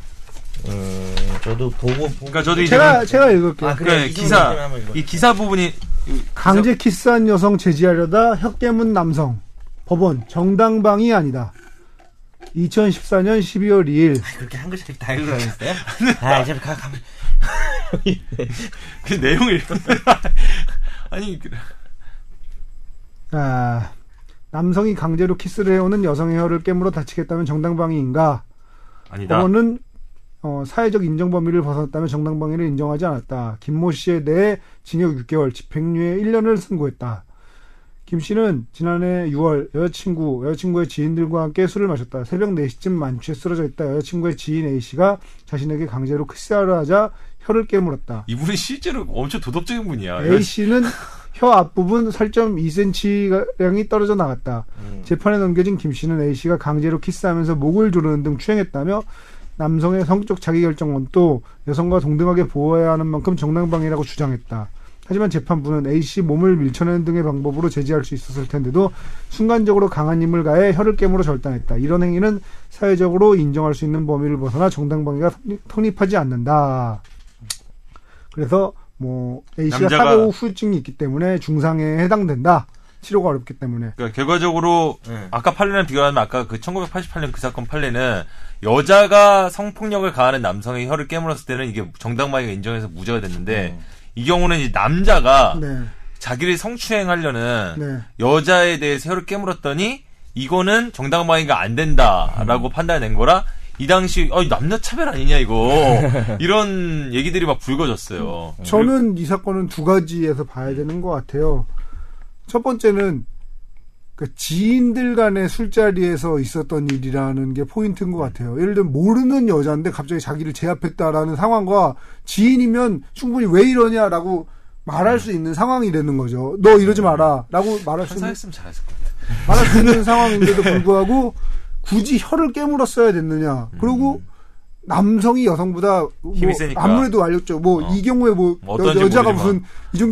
음, 저도 보고, 보고. 그러니까 저도 제가, 제가 읽을게요. 아, 그래, 기사, 이 기사 부분이. 강제 키스한 여성 제지하려다 혀 깨문 남성. 법원, 정당방위 아니다. 이천십사 년 십이월 이일. 아, 그렇게 한 글씩 다 읽으라면서요? 아, 이제 가, 가면. 그 내용을 읽었어요. 아니, 그. 아. 남성이 강제로 키스를 해오는 여성의 혀를 깨물어 다치겠다면 정당방위인가? 아니다. 법원은 어, 사회적 인정 범위를 벗어났다면 정당방위를 인정하지 않았다. 김모 씨에 대해 징역 육 개월, 집행유예 일 년을 선고했다. 김 씨는 지난해 유월 여자친구, 여자친구의 지인들과 함께 술을 마셨다. 새벽 네 시쯤 만취에 쓰러져 있다. 여자친구의 지인 A 씨가 자신에게 강제로 키스하려 하자 혀를 깨물었다. 이분이 실제로 엄청 도덕적인 분이야. A 씨는 혀 앞부분 살 점 이 센티미터가량이 떨어져 나갔다. 음. 재판에 넘겨진 김 씨는 A 씨가 강제로 키스하면서 목을 조르는 등 추행했다며 남성의 성적 자기결정권도 여성과 동등하게 보호해야 하는 만큼 정당방위라고 주장했다. 하지만 재판부는 A 씨 몸을 밀쳐내는 등의 방법으로 제지할 수 있었을 텐데도 순간적으로 강한 힘을 가해 혀를 깨물어 절단했다. 이런 행위는 사회적으로 인정할 수 있는 범위를 벗어나 정당방위가 성립하지 않는다. 그래서 뭐 A 씨가 사고 후유증이 있기 때문에 중상에 해당된다. 치료가 어렵기 때문에. 그러니까 결과적으로 네. 아까 판례랑 비교하면 아까 그 천구백팔십팔 년 그 사건 판례는 여자가 성폭력을 가하는 남성의 혀를 깨물었을 때는 이게 정당방위가 인정해서 무죄가 됐는데 음. 이 경우는 이제 남자가 네. 자기를 성추행하려는 네. 여자에 대해서 혀를 깨물었더니 이거는 정당방위가 안 된다라고 음. 판단해낸 거라. 이 당시 아, 남녀 차별 아니냐 이거 이런 얘기들이 막 불거졌어요. 저는 이 사건은 두 가지에서 봐야 되는 것 같아요. 첫 번째는 그 지인들 간의 술자리에서 있었던 일이라는 게 포인트인 것 같아요. 예를 들면 모르는 여자인데 갑자기 자기를 제압했다라는 상황과 지인이면 충분히 왜 이러냐라고 말할 수 있는 상황이 되는 거죠. 너 이러지 마라라고 말할 수 있는 잘했을 것 같아. 말할 수 있는 상황인데도 불구하고 굳이 혀를 깨물었어야 됐느냐. 그리고 음. 남성이 여성보다 뭐 아무래도 알렸죠. 뭐 이 어. 경우에 뭐 여, 여자가 모르지만. 무슨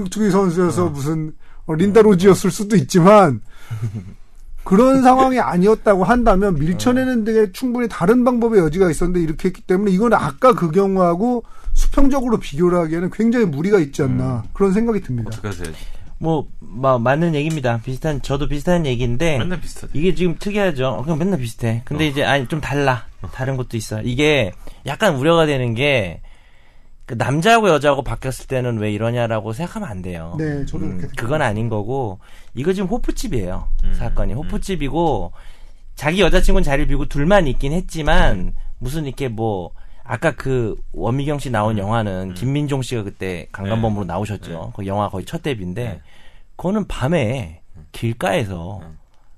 이종규 선수여서 어. 무슨 어, 린다 로지였을 수도 있지만 그런 상황이 아니었다고 한다면 밀쳐내는 데 충분히 다른 방법의 여지가 있었는데 이렇게 했기 때문에 이건 아까 그 경우하고 수평적으로 비교를 하기에는 굉장히 무리가 있지 않나. 음. 그런 생각이 듭니다. 어떡하세요? 뭐, 마, 맞는 얘기입니다. 비슷한, 저도 비슷한 얘기인데. 맨날 비슷하죠. 이게 지금 특이하죠. 어, 그냥 맨날 비슷해. 근데 어. 이제, 아니, 좀 달라. 어. 다른 것도 있어. 이게 약간 우려가 되는 게, 그 남자하고 여자하고 바뀌었을 때는 왜 이러냐라고 생각하면 안 돼요. 네, 저도 음, 그건 아닌 거고, 이거 지금 호프집이에요. 음, 사건이. 호프집이고, 자기 여자친구는 자리를 비우고 둘만 있긴 했지만, 음. 무슨 이렇게 뭐, 아까 그 원미경 씨 나온 음, 영화는 음. 김민종 씨가 그때 강간범으로 네. 나오셨죠. 네. 그 영화 거의 첫 데뷔인데 네. 그거는 밤에 길가에서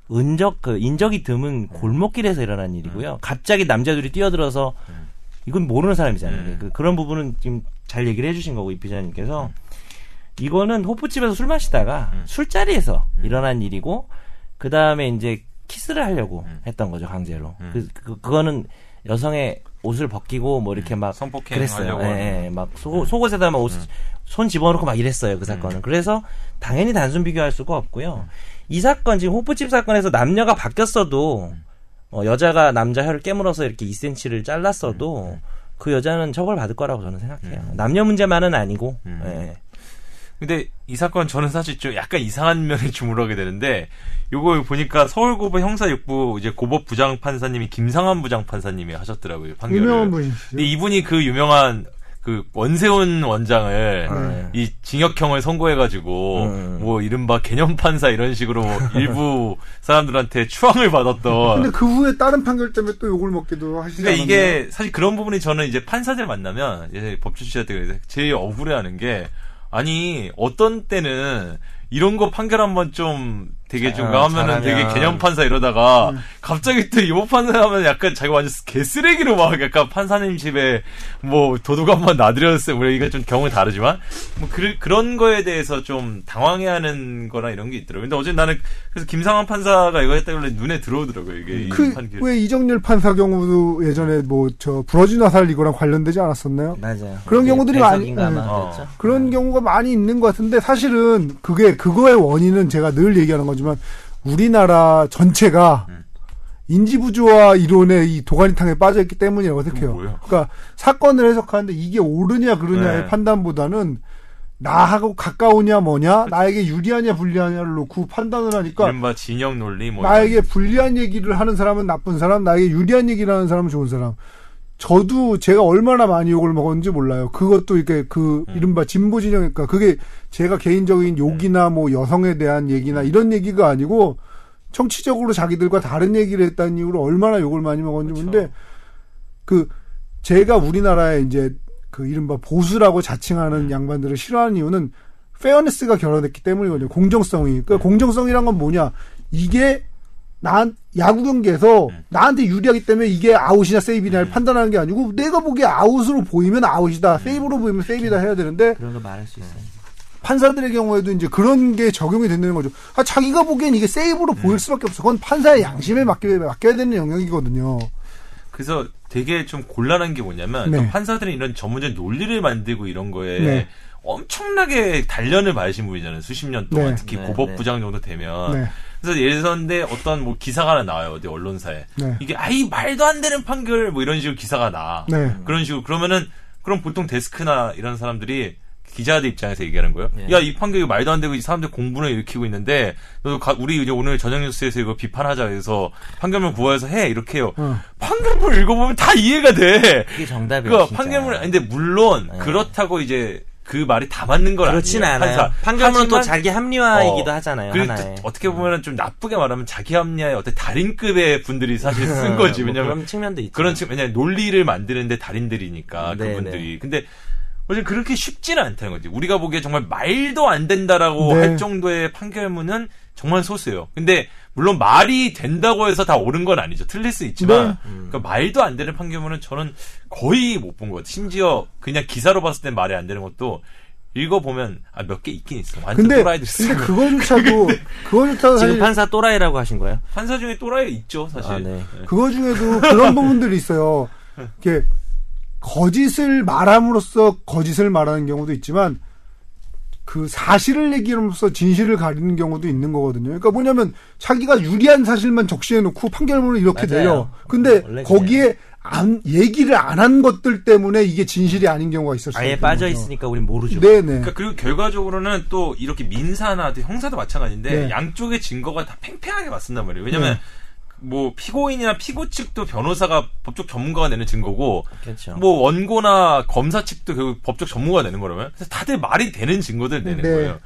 네. 은적 그 인적이 드문 네. 골목길에서 일어난 일이고요. 네. 갑자기 남자들이 뛰어들어서 네. 이건 모르는 사람이잖아요. 네. 그, 그런 부분은 지금 잘 얘기를 해주신 거고 이 기자님께서 네. 이거는 호프집에서 술 마시다가 네. 술자리에서 네. 일어난 일이고 그 다음에 이제 키스를 하려고 네. 했던 거죠 강제로. 네. 그, 그 그거는 여성의 옷을 벗기고 뭐 이렇게 막 성폭행 그랬어요. 예, 막 속옷, 속옷에다 막 옷, 음. 손 집어넣고 막 이랬어요 그 사건은. 음. 그래서 당연히 단순 비교할 수가 없고요. 음. 이 사건 지금 호프집 사건에서 남녀가 바뀌었어도 음. 어, 여자가 남자 혀를 깨물어서 이렇게 이 센티미터를 잘랐어도 음. 그 여자는 처벌 받을 거라고 저는 생각해요. 음. 남녀 문제만은 아니고. 음. 예. 근데 이 사건 저는 사실 좀 약간 이상한 면에 주목하게 되는데, 요거 보니까 서울고법 형사육부 이제 고법 부장 판사님이 김상환 부장 판사님이 하셨더라고요, 판결을. 유명한 분이시죠. 근데 이분이 그 유명한 그 원세훈 원장을 네. 이 징역형을 선고해가지고 네. 뭐 이른바 개념판사 이런 식으로 일부 사람들한테 추앙을 받았던. 근데 그 후에 다른 판결 때문에 또 욕을 먹기도 하시지 않았나요? 그러니까 이게 사실 그런 부분이 저는 이제 판사들 만나면 이제 법조취자들 제일 억울해하는 게, 아니 어떤 때는 이런 거 판결 한번 좀 되게 좀 하면은 되게 개념 판사 이러다가 음. 갑자기 또 이번 판사하면 약간 자기가 완전 개쓰레기로 막 약간 판사님 집에 뭐 도둑 한번 놔드렸어요. 우리 이거 좀 경우는 다르지만 뭐 그, 그런 거에 대해서 좀 당황해하는 거나 이런 게 있더라고요. 근데 어제 나는 그래서 김상환 판사가 이거 했다길래 눈에 들어오더라고요. 이게 그, 왜 이정렬 판사 경우도 예전에 뭐 저 부러진 화살 이거랑 관련되지 않았었나요? 맞아요. 그런 경우들이 많이 어. 그런 경우가 많이 있는 것 같은데, 사실은 그게 그거의 원인은 제가 늘 얘기하는 거죠. 우리나라 전체가 음. 인지부조화 이론의 이 도가니탕에 빠져있기 때문이라고 생각해요. 그러니까 사건을 해석하는데 이게 옳으냐 그러냐의 네. 판단보다는 나하고 가까우냐 뭐냐, 나에게 유리하냐 불리하냐를 놓고 판단을 하니까 이른바 진영 논리 뭐 나에게 불리한 얘기를 하는 사람은 나쁜 사람, 나에게 유리한 얘기를 하는 사람은 좋은 사람. 저도 제가 얼마나 많이 욕을 먹었는지 몰라요. 그것도 이렇게 그 이른바 진보 진영이니까 그게 제가 개인적인 욕이나 뭐 여성에 대한 얘기나 이런 얘기가 아니고 정치적으로 자기들과 다른 얘기를 했다는 이유로 얼마나 욕을 많이 먹었는지. 그렇죠. 근데 그 제가 우리나라에 이제 그 이른바 보수라고 자칭하는 음. 양반들을 싫어하는 이유는 페어니스가 결여됐기 때문이거든요. 공정성이. 그러니까 공정성이란 건 뭐냐? 이게 난 야구 경기에서 네. 나한테 유리하기 때문에 이게 아웃이냐 세이브냐를 네. 판단하는 게 아니고 내가 보기에 아웃으로 보이면 아웃이다, 네. 세이브로 보이면 세이브다 해야 되는데, 그런 거 말할 수 있어요. 판사들의 경우에도 이제 그런 게 적용이 된다는 거죠. 아, 자기가 보기엔 이게 세이브로 네. 보일 수밖에 없어. 그건 판사의 양심에 맡겨, 맡겨야 되는 영역이거든요. 그래서 되게 좀 곤란한 게 뭐냐면 네. 판사들은 이런 전문적인 논리를 만들고 이런 거에 네. 엄청나게 단련을 받으신 분이잖아요. 수십 년 동안 네. 특히 네. 고법부장 정도 되면. 네. 그래서 예를 들었는데 어떤 뭐 기사가 하나 나와요. 어디 언론사에. 네. 이게 아이 말도 안 되는 판결 뭐 이런 식으로 기사가 나. 네. 그런 식으로 그러면은 그럼 보통 데스크나 이런 사람들이 기자들 입장에서 얘기하는 거예요. 네. 야, 이 판결이 말도 안 되고 이 사람들 공분을 일으키고 있는데 너 우리 이제 오늘 저녁 뉴스에서 이거 비판하자 해서 판결문 구하여서 해 이렇게 해요. 응. 판결문 읽어보면 다 이해가 돼. 그게 정답이에요. 그러니까 판결문 근데 물론 네. 그렇다고 이제 그 말이 다 맞는 건 그렇진 아니에요. 그렇진 않아요. 판결문은 또 자기 합리화이기도 어, 하잖아요. 하나에. 어떻게 보면 좀 나쁘게 말하면 자기 합리화의 어떤 달인급의 분들이 사실 쓴 거지. 왜냐면 뭐 그런 측면도 있죠. 그런 측면, 왜냐면 논리를 만드는데 달인들이니까 네, 그분들이. 네. 근데 어쨌든 그렇게 쉽지는 않다는 거지. 우리가 보기에 정말 말도 안 된다라고 네. 할 정도의 판결문은 정말 소수예요. 근데 물론 말이 된다고 해서 다 옳은 건 아니죠. 틀릴 수 있지만 네. 음. 그러니까 말도 안 되는 판결문은 저는 거의 못 본 것 같아요. 심지어 그냥 기사로 봤을 땐 말이 안 되는 것도 읽어보면 아, 몇 개 있긴 있어. 완전 근데, 또라이들 있어. 근데 그거조차도 그거조차도 지금 판사 또라이라고 하신 거예요? 판사 중에 또라이 있죠 사실. 아, 네. 네. 그거 중에도 그런 부분들이 있어요. 이렇게 거짓을 말함으로써 거짓을 말하는 경우도 있지만 그 사실을 얘기함으로써 진실을 가리는 경우도 있는 거거든요. 그러니까 뭐냐면 자기가 유리한 사실만 적시해놓고 판결문을 이렇게 맞아요. 내려. 근데 거기에 안, 얘기를 안 한 것들 때문에 이게 진실이 아닌 경우가 있었어요. 아예 빠져 거죠. 있으니까 우린 모르죠. 네네. 그러니까 그리고 결과적으로는 또 이렇게 민사나 형사도 마찬가지인데 네. 양쪽의 증거가 다 팽팽하게 맞선단 말이에요. 왜냐면 네. 뭐 피고인이나 피고 측도 변호사가 법적 전문가가 내는 증거고, 그렇죠. 뭐 원고나 검사 측도 결국 법적 전문가가 내는 거라면, 그래서 다들 말이 되는 증거들 내는 네. 거예요.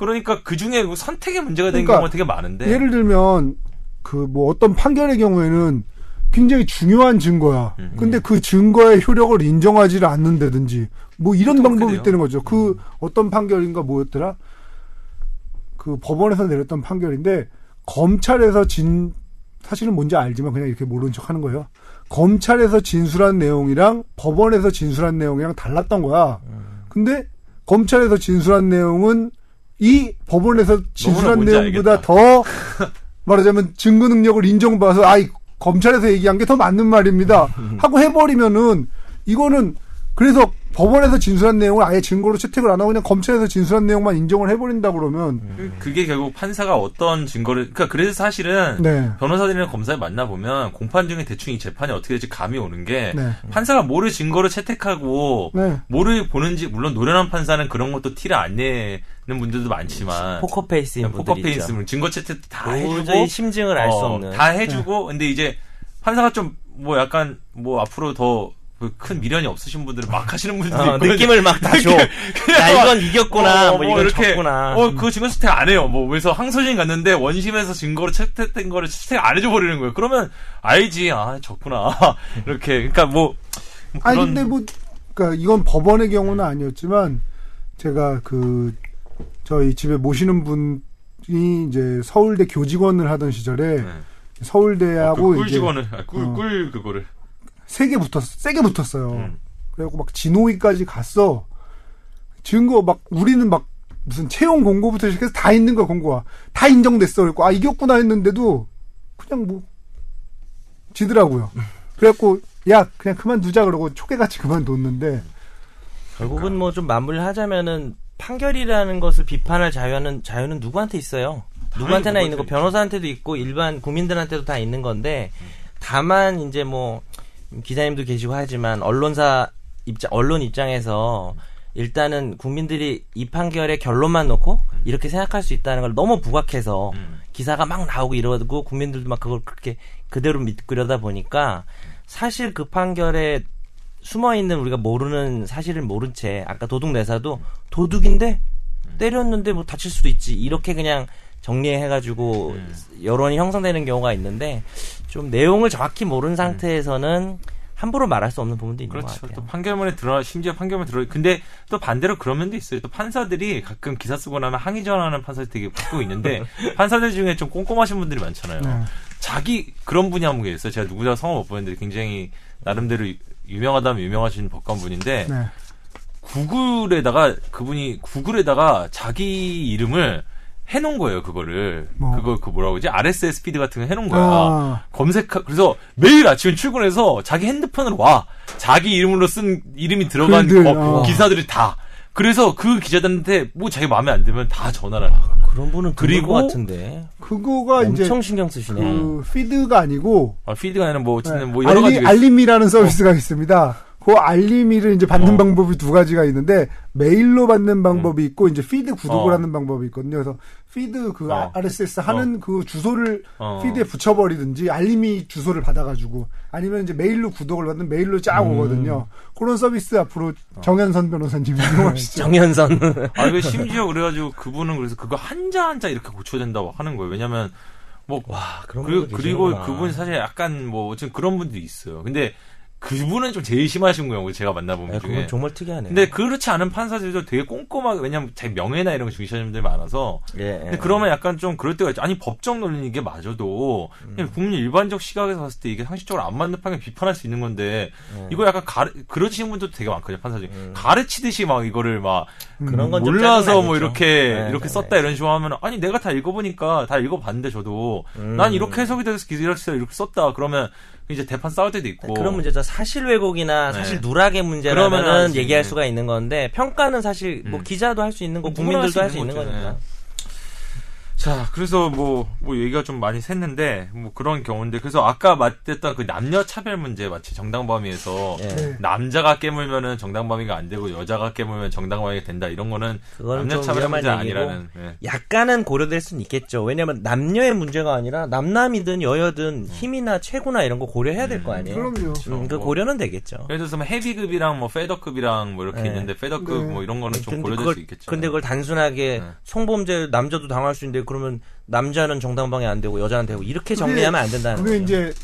그러니까 그 중에 선택의 문제가 되는 그러니까 경우가 되게 많은데, 예를 들면 그 뭐 어떤 판결의 경우에는 굉장히 중요한 증거야. 음, 근데 음. 그 증거의 효력을 인정하지를 않는다든지, 뭐 이런 방법이 있다는 거죠. 그 음. 어떤 판결인가 뭐였더라? 그 법원에서 내렸던 판결인데 검찰에서 진 사실은 뭔지 알지만 그냥 이렇게 모르는 척 하는 거예요. 검찰에서 진술한 내용이랑 법원에서 진술한 내용이랑 달랐던 거야. 근데 검찰에서 진술한 내용은 이 법원에서 진술한 내용보다 더 말하자면 증거 능력을 인정받아서 아이 검찰에서 얘기한 게 더 맞는 말입니다 하고 해버리면은 이거는 그래서 법원에서 진술한 내용을 아예 증거로 채택을 안 하고 그냥 검찰에서 진술한 내용만 인정을 해버린다 그러면 그게 결국 판사가 어떤 증거를 그러니까 그래서 사실은 네. 변호사들이나 검사에 만나 보면 공판 중에 대충 이 재판이 어떻게 될지 감이 오는 게 네. 판사가 뭐를 증거로 채택하고 네. 뭐를 보는지 물론 노련한 판사는 그런 것도 티를 안 내는 분들도 많지만 포커페이스인 분들이 포커페이스 있죠. 증거 채택 다 해주고 심증을 알 수 어, 없는 다 해주고 네. 근데 이제 판사가 좀 뭐 약간 뭐 앞으로 더 큰 미련이 없으신 분들은 막 하시는 분들이 어, 있고 느낌을 막 다 줘. 야 이건 이겼구나, 어, 뭐, 뭐 이건 이렇게, 졌구나. 어, 그 증거 채택 안 해요. 뭐 그래서 항소심 갔는데 원심에서 증거로 채택된 거를 채택 안 해줘 버리는 거예요. 그러면 알지, 아 졌구나. 이렇게 그러니까 뭐, 뭐 그런. 아니 근데 뭐 그러니까 이건 법원의 경우는 아니었지만 제가 그 저희 집에 모시는 분이 이제 서울대 교직원을 하던 시절에 네. 서울대하고 어, 그 꿀 이제 직원을 아, 꿀, 어, 꿀 그거를. 세게 붙었, 세게 붙었어요. 음. 그래갖고 막 진호위까지 갔어. 증거 막, 우리는 막, 무슨 채용 공고부터 시작해서 다 있는 거야, 공고가. 다 인정됐어. 그래갖고, 아, 이겼구나 했는데도, 그냥 뭐, 지더라고요. 그래갖고, 야, 그냥 그만두자. 그러고, 초계같이 그만뒀는데. 결국은 뭐 좀 마무리를 하자면은, 판결이라는 것을 비판할 자유는, 자유는 누구한테 있어요? 누구한테나 있는 거, 변호사한테도 있고, 일반 국민들한테도 다 있는 건데, 다만, 이제 뭐, 기자님도 계시고 하지만 언론사 입장 언론 입장에서 일단은 국민들이 이 판결의 결론만 놓고 이렇게 생각할 수 있다는 걸 너무 부각해서 음. 기사가 막 나오고 이러고 국민들도 막 그걸 그렇게 그대로 믿고 이러다 보니까 사실 그 판결에 숨어 있는 우리가 모르는 사실을 모른 채 아까 도둑내사도 도둑인데 때렸는데 뭐 다칠 수도 있지 이렇게 그냥 정리해가지고 음. 여론이 형성되는 경우가 있는데 좀 내용을 정확히 모르는 상태에서는 함부로 말할 수 없는 부분도 있는 그렇죠. 것 같아요. 또 판결문에 들어 심지어 판결문에 들어 근데 또 반대로 그런 면도 있어요. 또 판사들이 가끔 기사 쓰고 나면 항의 전하는 판사들 되게 붙고 있는데 판사들 중에 좀 꼼꼼하신 분들이 많잖아요. 음. 자기 그런 분이 한 분이 있어요. 제가 누구나 성함 못 보는데 굉장히 나름대로 유명하다면 유명하신 법관분인데 네. 구글에다가 그분이 구글에다가 자기 이름을 해놓은 거예요, 그거를. 뭐. 그거, 그 뭐라고 그러지? 알에스에스 피드 같은 거 해놓은 거야. 아. 검색, 그래서 매일 아침에 출근해서 자기 핸드폰으로 와. 자기 이름으로 쓴, 이름이 들어간 어, 아. 기사들이 다. 그래서 그 기자들한테 뭐 자기 마음에 안 들면 다 전화를 하는 거야. 그런 분은 그리고 것 같은데. 그거가 엄청 이제. 엄청 신경 쓰시네. 그, 피드가 아니고. 아, 피드가 아니라 뭐, 어쨌든 네. 뭐 여러 알리, 가지. 알림이라는 서비스가 어. 있습니다. 그 알림이를 이제 받는 어. 방법이 두 가지가 있는데 메일로 받는 방법이 음. 있고 이제 피드 구독을 어. 하는 방법이 있거든요. 그래서 피드 그 어. 알에스에스 하는 어. 그 주소를 어. 피드에 붙여버리든지 알림이 주소를 받아가지고 아니면 이제 메일로 구독을 받는 메일로 쫙 음. 오거든요. 그런 서비스 앞으로 정현선 변호사님 이용하시죠. 정현선. 아 이거 심지어 그래가지고 그분은 그래서 그거 한자 한자 이렇게 고쳐야 된다고 하는 거예요. 왜냐면 뭐 와 그런 그리고, 그리고 그분 사실 약간 뭐 지금 그런 분들이 있어요. 근데 그분은 좀 제일 심하신 거예요. 제가 만나보면. 네, 그건 정말 특이하네요. 근데 그렇지 않은 판사들도 되게 꼼꼼하게, 왜냐면 제 명예나 이런 거 중시하는 분들이 많아서. 예, 예, 근데 그러면 약간 좀 그럴 때가 있죠. 아니, 법적 논리는 이게 맞아도, 음. 국민 일반적 시각에서 봤을 때 이게 상식적으로 안 맞는 판결 비판할 수 있는 건데, 음. 이거 약간 가르, 그러시는 분도 되게 많거든요, 판사들이. 음. 가르치듯이 막 이거를 막, 음, 그런 건 몰라서 뭐 이렇게, 네, 이렇게 네, 썼다 네. 이런 식으로 하면, 아니, 내가 다 읽어보니까, 다 읽어봤는데 저도, 음. 난 이렇게 해석이 돼서 기술학자가 이렇게 썼다. 그러면, 이제 대판 싸울 때도 있고 그런 문제죠. 사실 왜곡이나 사실 네. 누락의 문제라면은 얘기할 네. 수가 있는 건데 평가는 사실 뭐 음. 기자도 할 수 있는 거 국민들도 할 수 있는, 있는 거니까. 자 그래서 뭐뭐 뭐 얘기가 좀 많이 샜는데 뭐 그런 경우인데 그래서 아까 맞댔던 그 남녀 차별 문제 마치 정당방위에서 네. 남자가 깨물면은 정당방위가 안 되고 여자가 깨물면 정당방위가 된다 이런 거는 남녀 차별 문제 아니라는 네. 약간은 고려될 수는 있겠죠. 왜냐하면 남녀의 문제가 아니라 남남이든 여여든 힘이나 최고나 이런 거 고려해야 될 거 아니에요. 음, 그럼요. 음, 그 고려는 되겠죠. 예를 들어서 뭐 헤비급이랑 뭐 페더급이랑 뭐 이렇게 네. 있는데 페더급 네. 뭐 이런 거는 좀 고려될 그걸, 수 있겠죠. 근데 그걸 단순하게 네. 성범죄 남자도 당할 수 있는데 그러면 남자는 정당방위 안 되고 여자는 되고 이렇게 정리하면 안 된다는 거죠. 그게 이제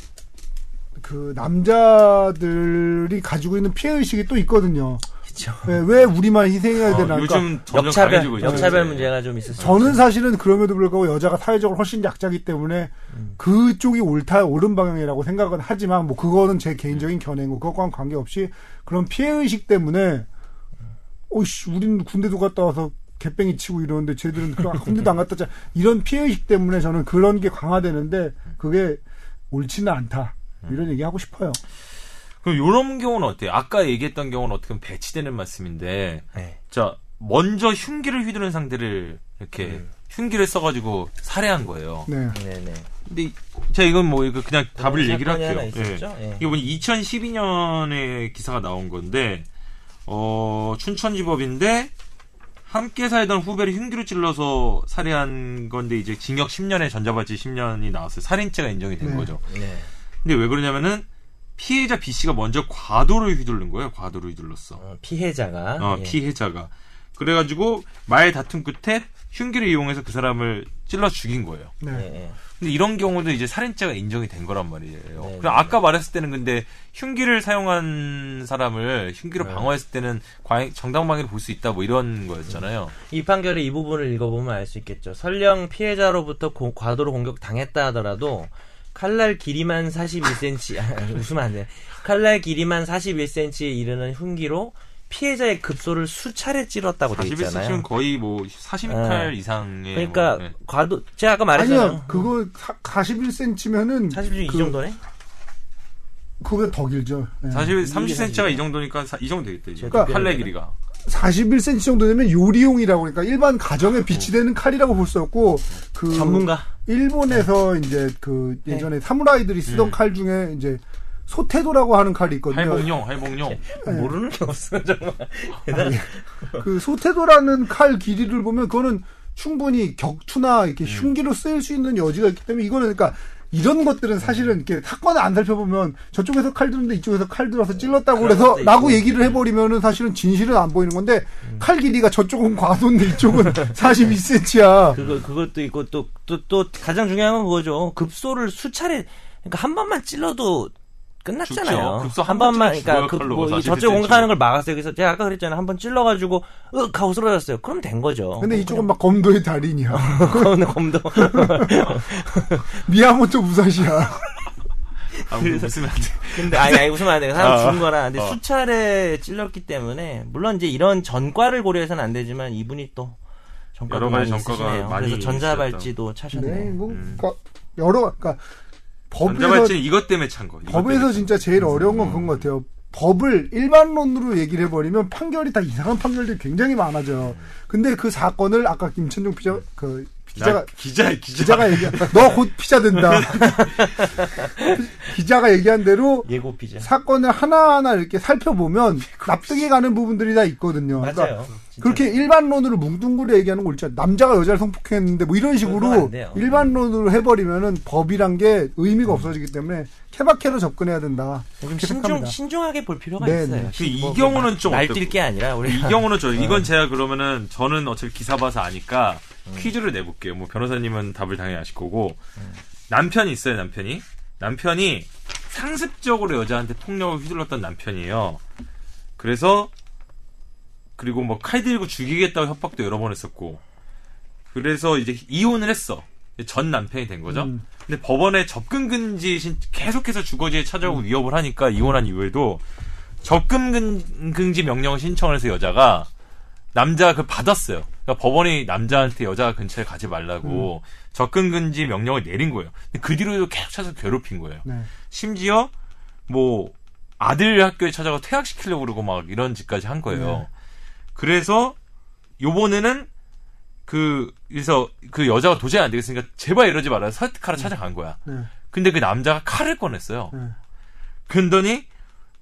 그 남자들이 가지고 있는 피해 의식이 또 있거든요. 그렇죠. 네, 왜 우리만 희생해야 되나? 어, 요즘 역차별, 역차별 문제가 좀 있었어요. 저는 사실은 그럼에도 불구하고 여자가 사회적으로 훨씬 약자기 때문에 음. 그쪽이 옳다 옳은 방향이라고 생각은 하지만 뭐 그거는 제 개인적인 견해고 그것과는 관계없이 그런 피해 의식 때문에 오씨 우리는 군대도 갔다 와서. 개뺑이 치고 이러는데 쟤들은 군대도 안 갔다 이런 피해의식 때문에 저는 그런 게 강화되는데 그게 옳지는 않다 이런 얘기하고 싶어요. 그럼 이런 경우는 어때요? 아까 얘기했던 경우는 어떻게 보면 배치되는 말씀인데, 네. 자 먼저 흉기를 휘두른 상대를 이렇게 음. 흉기를 써가지고 살해한 거예요. 네, 네, 네. 근데 제가 이건 뭐 이거 그냥 답을 얘기를 할게요. 네. 네. 이게 보니 이천십이 년에 기사가 나온 건데, 어 춘천지법인데 함께 살던 후배를 흉기로 찔러서 살해한 건데 이제 징역 십 년에 전자발찌 십 년이 나왔어요. 살인죄가 인정이 된 네. 거죠. 네. 근데 왜 그러냐면은 피해자 B 씨가 먼저 과도를 휘두른 거예요. 과도를 휘둘렀어. 어, 피해자가. 어, 예. 피해자가. 그래가지고 말 다툼 끝에 흉기를 이용해서 그 사람을 찔러 죽인 거예요. 네. 네. 근데 이런 경우도 이제 살인죄가 인정이 된 거란 말이에요. 네, 그럼 네, 아까 네. 말했을 때는 근데 흉기를 사용한 사람을 흉기로 네. 방어했을 때는 정당방위를 볼 수 있다 뭐 이런 거였잖아요. 이 판결의 이 부분을 읽어보면 알 수 있겠죠. 설령 피해자로부터 고, 과도로 공격당했다 하더라도 칼날 길이만 사십일 센티미터 아, 웃으면 안 돼. 칼날 길이만 사십일 센티미터에 이르는 흉기로 피해자의 급소를 수차례 찔렀다고 돼 있잖아요. 사십일 센티미터는 거의 뭐 사십이 칼 네. 이상의 그러니까 뭐, 네. 과도 제가 아까 말했잖아요. 아니야. 그거 사, 사십일 센티미터면은 사십일 그, 이 정도네. 그거 더 길죠. 네. 사십일 삼십 센티미터가 이 정도니까 사, 이 정도 되겠다. 이제. 그러니까 칼날 길이가 사십일 센티미터 정도 되면 요리용이라고 그러니까 일반 가정에 비치되는 칼이라고 볼 수 없고 그 전문가 일본에서 네. 이제 그 예전에 네. 사무라이들이 쓰던 네. 칼 중에 이제 소태도라고 하는 칼이 있거든요. 할봉용, 할봉용. 네. 모르는 게 없어요, 정말. 아니, 그 소태도라는 칼 길이를 보면 그거는 충분히 격투나 이렇게 흉기로 쓰일 수 있는 여지가 있기 때문에 이거는 그러니까 이런 것들은 사실은 이렇게 사건을 안 살펴보면 저쪽에서 칼 드는데 이쪽에서 칼 들어서 찔렀다고 그래서 라고 얘기를 해버리면은 사실은 진실은 안 보이는 건데 음. 칼 길이가 저쪽은 과도인데 이쪽은 사십이 센티미터야. 그거, 그것도 있고 또, 또, 또 가장 중요한 건 그거죠. 급소를 수차례, 그러니까 한 번만 찔러도 끝났잖아요. 급소 한, 한 번만, 그러니까 그, 뭐, 저쪽 공격하는 걸 막았어요. 그래서 제가 아까 그랬잖아요. 한 번 찔러가지고, 으, 하고 쓰러졌어요. 그럼 된 거죠. 근데 이쪽은 그냥. 막 검도의 달인이야. 검도. 미야모토 무사시야. 아, 웃으면 안 돼. 근데, 아니, 아니, 웃으면 안 돼. 사람 죽은 거라. 근데 어. 수차례 찔렀기 때문에, 물론 이제 이런 전과를 고려해서는 안 되지만, 이분이 또, 전과가 여러 가지 많이 전과가 많이 그래서 전자발찌도 차셨네요. 네, 뭐, 음. 여러, 그러니까, 법에서 이것 때문에 찬 거. 법에서 진짜 제일 어려운 건 그런 것 같아요. 법을 일반론으로 얘기를 해버리면 판결이 다 이상한 판결들이 굉장히 많아져요. 근데 그 사건을 아까 김천종 피자 그 기자가 기자 기자가 얘기 너 곧 피자 된다. 기자가 얘기한 대로 예고 피자 사건을 하나하나 이렇게 살펴보면 납득이 가는 부분들이 다 있거든요. 맞아요. 그러니까 그렇게 일반론으로 뭉뚱그려 얘기하는 거 있잖아요. 남자가 여자를 성폭행했는데 뭐 이런 식으로 일반론으로 해버리면은 법이란 게 의미가 없어지기 때문에 케바케로 접근해야 된다. 신중, 신중하게 볼 필요가 네네. 있어요. 그 이 경우는 좀 날뛸 게 아니라 우리 이 경우는 저 이건 제가 그러면은 저는 어차피 기사 봐서 아니까 음. 퀴즈를 내볼게요. 뭐 변호사님은 답을 당연히 아실 거고 음. 남편이 있어요. 남편이 남편이 상습적으로 여자한테 폭력을 휘둘렀던 남편이에요. 그래서 그리고 뭐 칼 들고 죽이겠다고 협박도 여러 번 했었고 그래서 이제 이혼을 했어. 전 남편이 된 거죠. 음. 근데 법원에 접근 금지 신 계속해서 주거지에 찾아오고 음. 위협을 하니까 이혼한 이후에도 접근 금지 명령을 신청을 해서 여자가 남자가 그걸 받았어요. 그러니까 법원이 남자한테 여자 근처에 가지 말라고 음. 접근 금지 명령을 내린 거예요. 근데 그 뒤로도 계속 찾아서 괴롭힌 거예요. 네. 심지어 뭐 아들 학교에 찾아가 퇴학시키려고 그러고 막 이런 짓까지 한 거예요. 네. 그래서 요번에는 그 그래서 그 여자가 도저히 안 되겠으니까 제발 이러지 말아요. 설득하러 네. 찾아간 거야. 네. 근데 그 남자가 칼을 꺼냈어요. 네. 그랬더니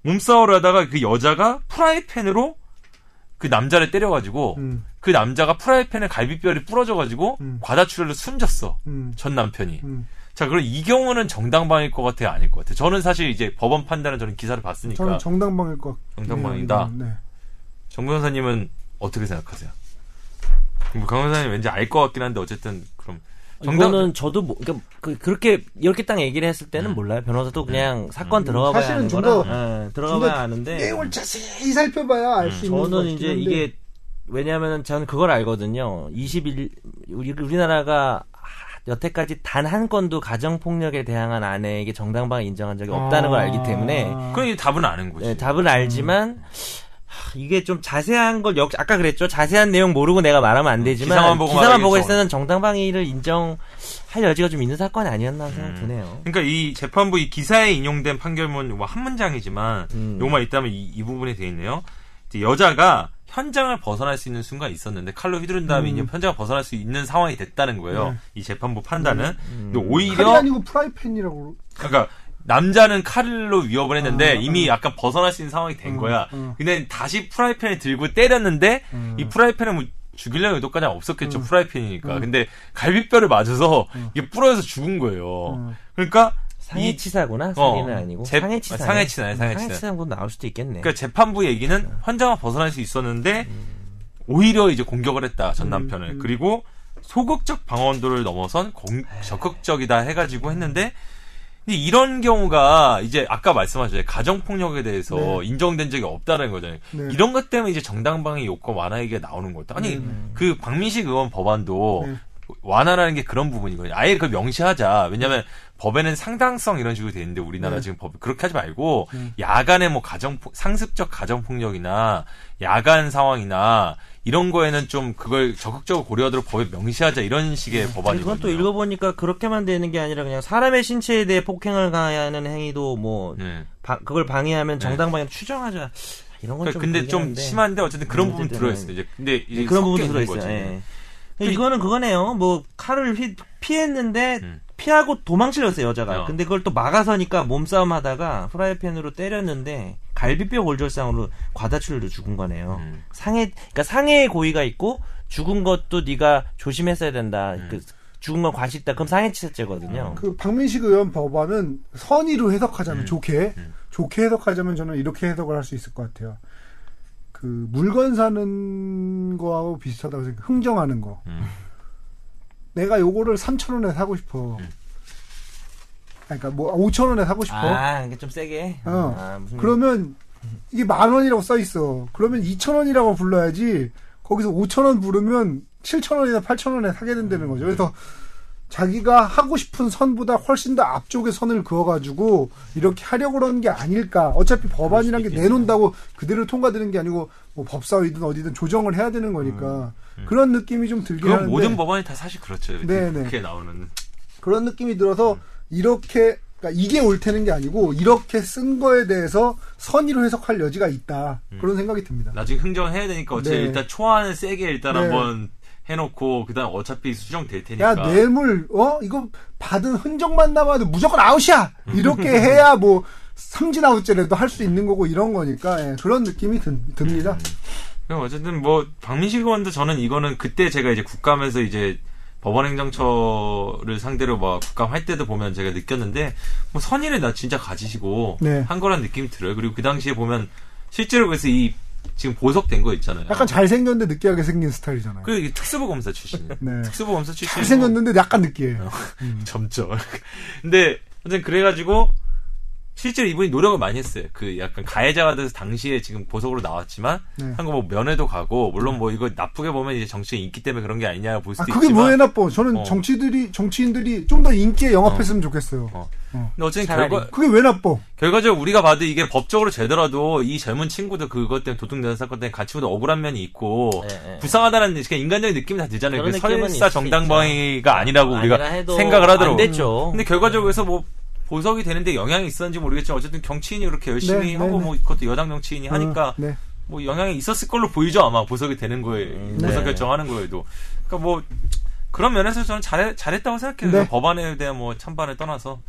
몸싸움을 하다가 그 여자가 프라이팬으로 그 남자를 때려가지고 음. 그 남자가 프라이팬에 갈비뼈를 부러져가지고 음. 과다출혈로 숨졌어. 음. 전 남편이. 음. 자, 그럼 이 경우는 정당방위일 것 같아요? 아닐 것 같아요? 저는 사실 이제 법원 판단은 저는 기사를 봤으니까. 저는 정당방위일 것 같아요. 정당방위다. 네. 정 변호사님은 어떻게 생각하세요? 강 변호사님 왠지 알 것 같긴 한데 어쨌든 그럼 정당... 이거는 저도 뭐, 그러니까 그, 그렇게 이렇게 딱 얘기를 했을 때는 음. 몰라요. 변호사도 그냥 음. 사건 음. 들어가봐야 사실은 하는 거라 네, 들어가봐야 아는데 내용을 자세히 살펴봐야 알 수 음. 있는 저는 이제 한데. 이게 왜냐하면 저는 그걸 알거든요. 이십일 우리 우리나라가 여태까지 단 한 건도 가정폭력에 대항한 아내에게 정당방위 인정한 적이 없다는 아... 걸 알기 때문에 그럼 답은 아는 거지. 네, 답은 알지만. 음. 이게 좀 자세한 걸 역시 아까 그랬죠. 자세한 내용 모르고 내가 말하면 안 되지만 기사만 보고 기사만 보고 있으면 정당방위를 인정할 여지가 좀 있는 사건이 아니었나 생각드네요. 음. 그러니까 이 재판부 이 기사에 인용된 판결문 뭐 한 문장이지만 음. 요만 있다면 이, 이 부분에 돼 있네요. 이제 여자가 현장을 벗어날 수 있는 순간이 있었는데 칼로 휘두른 다음에 음. 현장을 벗어날 수 있는 상황이 됐다는 거예요. 음. 이 재판부 판단은 음. 음. 근데 오히려 칼이 아니고 프라이팬이라고. 그러니까 남자는 칼로 위협을 했는데 아, 이미 음. 약간 벗어날 수 있는 상황이 된 음, 거야. 음. 근데 다시 프라이팬을 들고 때렸는데 음. 이 프라이팬은 뭐 죽이려는 의도까지 없었겠죠. 음. 프라이팬이니까. 음. 근데 갈비뼈를 맞아서 음. 이게 부러져서 죽은 거예요. 음. 그러니까 상해치사구나. 상해는 어, 아니고 제, 상해치사네. 상해치사네. 상해치사. 상해치사도 나올 수도 있겠네. 그러니까 재판부 얘기는 환장을 벗어날 수 있었는데 음. 오히려 이제 공격을 했다 전 남편을. 음. 그리고 소극적 방어원도를 넘어선 공, 적극적이다 해가지고 했는데. 근데 이런 경우가 이제 아까 말씀하셨죠. 가정폭력에 대해서 네. 인정된 적이 없다는 거잖아요. 네. 이런 것 때문에 이제 정당방위 요건 완화 얘기가 나오는 거다. 아니 네. 그 박민식 의원 법안도 네. 완화라는 게 그런 부분이거든요. 아예 그걸 명시하자. 왜냐하면 네. 법에는 상당성 이런 식으로 돼 있는데 우리나라 네. 지금 법 그렇게 하지 말고 네. 야간에 뭐 가정 상습적 가정폭력이나 야간 상황이나 이런 거에는 좀 그걸 적극적으로 고려하도록 법에 명시하자 이런 식의 음, 법안이거든요. 이건 또 읽어보니까 그렇게만 되는 게 아니라 그냥 사람의 신체에 대해 폭행을 가하는 행위도 뭐 네. 바, 그걸 방해하면 정당방위 네. 추정하자 이런 건 좀. 그러니까 근데 좀 한데. 심한데 어쨌든 그런 부분 들어있어요. 이제 근데 이제 네, 그런 부분 들어있어요. 네. 이거는 그거네요. 뭐 칼을 휘, 피했는데 음. 피하고 도망치려서 여자가. 어. 근데 그걸 또 막아서니까 몸싸움하다가 프라이팬으로 때렸는데 갈비뼈 골절상으로 과다출혈로 죽은 거네요. 음. 상해, 그러니까 상해의 고의가 있고 죽은 것도 네가 조심했어야 된다. 음. 그 죽은 건 과실이다. 그럼 상해치사죄거든요. 그 박민식 의원 법안은 선의로 해석하자면 음. 좋게 음. 좋게 해석하자면 저는 이렇게 해석을 할 수 있을 것 같아요. 그 물건 사는 거하고 비슷하다고 생각. 흥정하는 거. 음. 내가 요거를 삼천 원에 사고 싶어. 음. 그러니까 뭐 오천 원에 사고 싶어. 아, 이게 좀 세게. 어. 아, 무슨... 그러면 이게 만 원이라고 써 있어. 그러면 이천 원이라고 불러야지. 거기서 오천 원 부르면 칠천 원이나 팔천 원에 사게 된다는 거죠. 그래서 자기가 하고 싶은 선보다 훨씬 더 앞쪽에 선을 그어가지고 이렇게 하려고 그러는 게 아닐까. 어차피 법안이란 게 내놓는다고 그대로 통과되는 게 아니고 뭐 법사위든 어디든 조정을 해야 되는 거니까 음, 음. 그런 느낌이 좀 들긴 하는데 모든 법안이 다 사실 그렇죠. 네네. 그렇게 나오는 그런 느낌이 들어서 음. 이렇게 그러니까 이게 옳다는 게 아니고 이렇게 쓴 거에 대해서 선의로 해석할 여지가 있다. 음. 그런 생각이 듭니다. 나중에 흥정해야 되니까 어차피 네. 일단 초안은 세게 일단 네. 한번 해놓고 그다음 어차피 수정될 테니까. 야 뇌물 어 이거 받은 흔적만 남아도 무조건 아웃이야. 이렇게 해야 뭐 삼진 아웃제라도 할 수 있는 거고 이런 거니까 예, 그런 느낌이 드, 듭니다. 그럼 어쨌든 뭐 박민식 의원도 저는 이거는 그때 제가 이제 국감에서 이제 법원행정처를 상대로 막 국감할 때도 보면 제가 느꼈는데 뭐 선의를 나 진짜 가지시고 네. 한 거란 느낌이 들어요. 그리고 그 당시에 보면 실제로 그래서 이 지금 보석된 거 있잖아요. 약간 잘생겼는데 느끼하게 생긴 스타일이잖아요. 그 특수부 검사 출신이에요. 네. 특수부 검사 출신. 잘생겼는데 약간 느끼해요. 음. 점점. 근데 어쨌든 그래가지고 실제로 이분이 노력을 많이 했어요. 그 약간 가해자가 돼서 당시에 지금 보석으로 나왔지만 네. 한거 뭐 면회도 가고 물론 뭐 이거 나쁘게 보면 이제 정치인 인기 때문에 그런 게 아니냐 볼 수도 아, 그게 있지만 그게 뭐 나빠. 저는 어. 정치들이 정치인들이 좀더 인기에 영합했으면 어. 좋겠어요. 어. 어. 근데 어쨌든 결과 그게 왜 나빠? 결과적으로 우리가 봐도 이게 법적으로 제더라도 이 젊은 친구도 그것 때문에 도둑내는 사건 때문에 같이 보다 억울한 면이 있고 네, 네. 불쌍하다는 그냥 인간적인 느낌이 다 들잖아요. 그 설사 정당방위가 아니라고 아니라 우리가 생각을 하더라고요. 근데 결과적으로 그래서 뭐 보석이 되는데 영향이 있었는지 모르겠지만 어쨌든 정치인이 그렇게 열심히 네, 하고 네, 뭐 네. 그것도 여당 정치인이 하니까 어, 네. 뭐 영향이 있었을 걸로 보이죠. 아마 보석이 되는 거에 음, 보석 네. 결정하는 거에도 그러니까 뭐 그런 면에서 저는 잘 잘했다고 생각해요. 네. 법안에 대한 뭐 찬반을 떠나서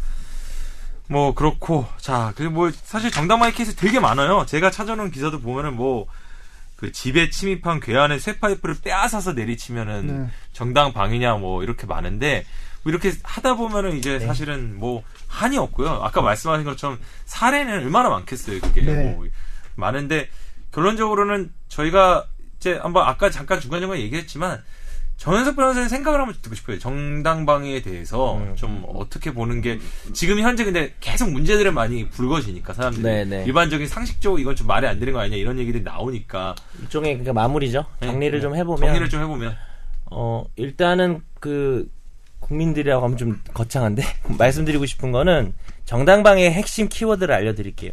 뭐 그렇고 자 그리고 뭐 사실 정당방위 케이스 되게 많아요. 제가 찾아놓은 기사도 보면은 뭐 그 집에 침입한 괴한의 쇠파이프를 빼앗아서 내리치면은 네. 정당방위냐 뭐 이렇게 많은데. 이렇게 하다 보면은 이제 네. 사실은 뭐 한이 없고요. 아까 말씀하신 것처럼 사례는 얼마나 많겠어요. 그게 네. 뭐 많은데 결론적으로는 저희가 이제 한번 아까 잠깐 중간중간 얘기했지만 정현석 변호사의 생각을 한번 듣고 싶어요. 정당방위에 대해서 음. 좀 어떻게 보는 게 지금 현재 근데 계속 문제들은 많이 불거지니까 사람들이 네, 네. 일반적인 상식적으로 이건 좀 말이 안 되는 거 아니냐 이런 얘기들이 나오니까 일종의 그러니까 마무리죠. 정리를 네. 좀 해보면 정리를 좀 해보면 어 일단은 그 국민들이라고 하면 좀 거창한데 말씀드리고 싶은 거는 정당방위의 핵심 키워드를 알려드릴게요.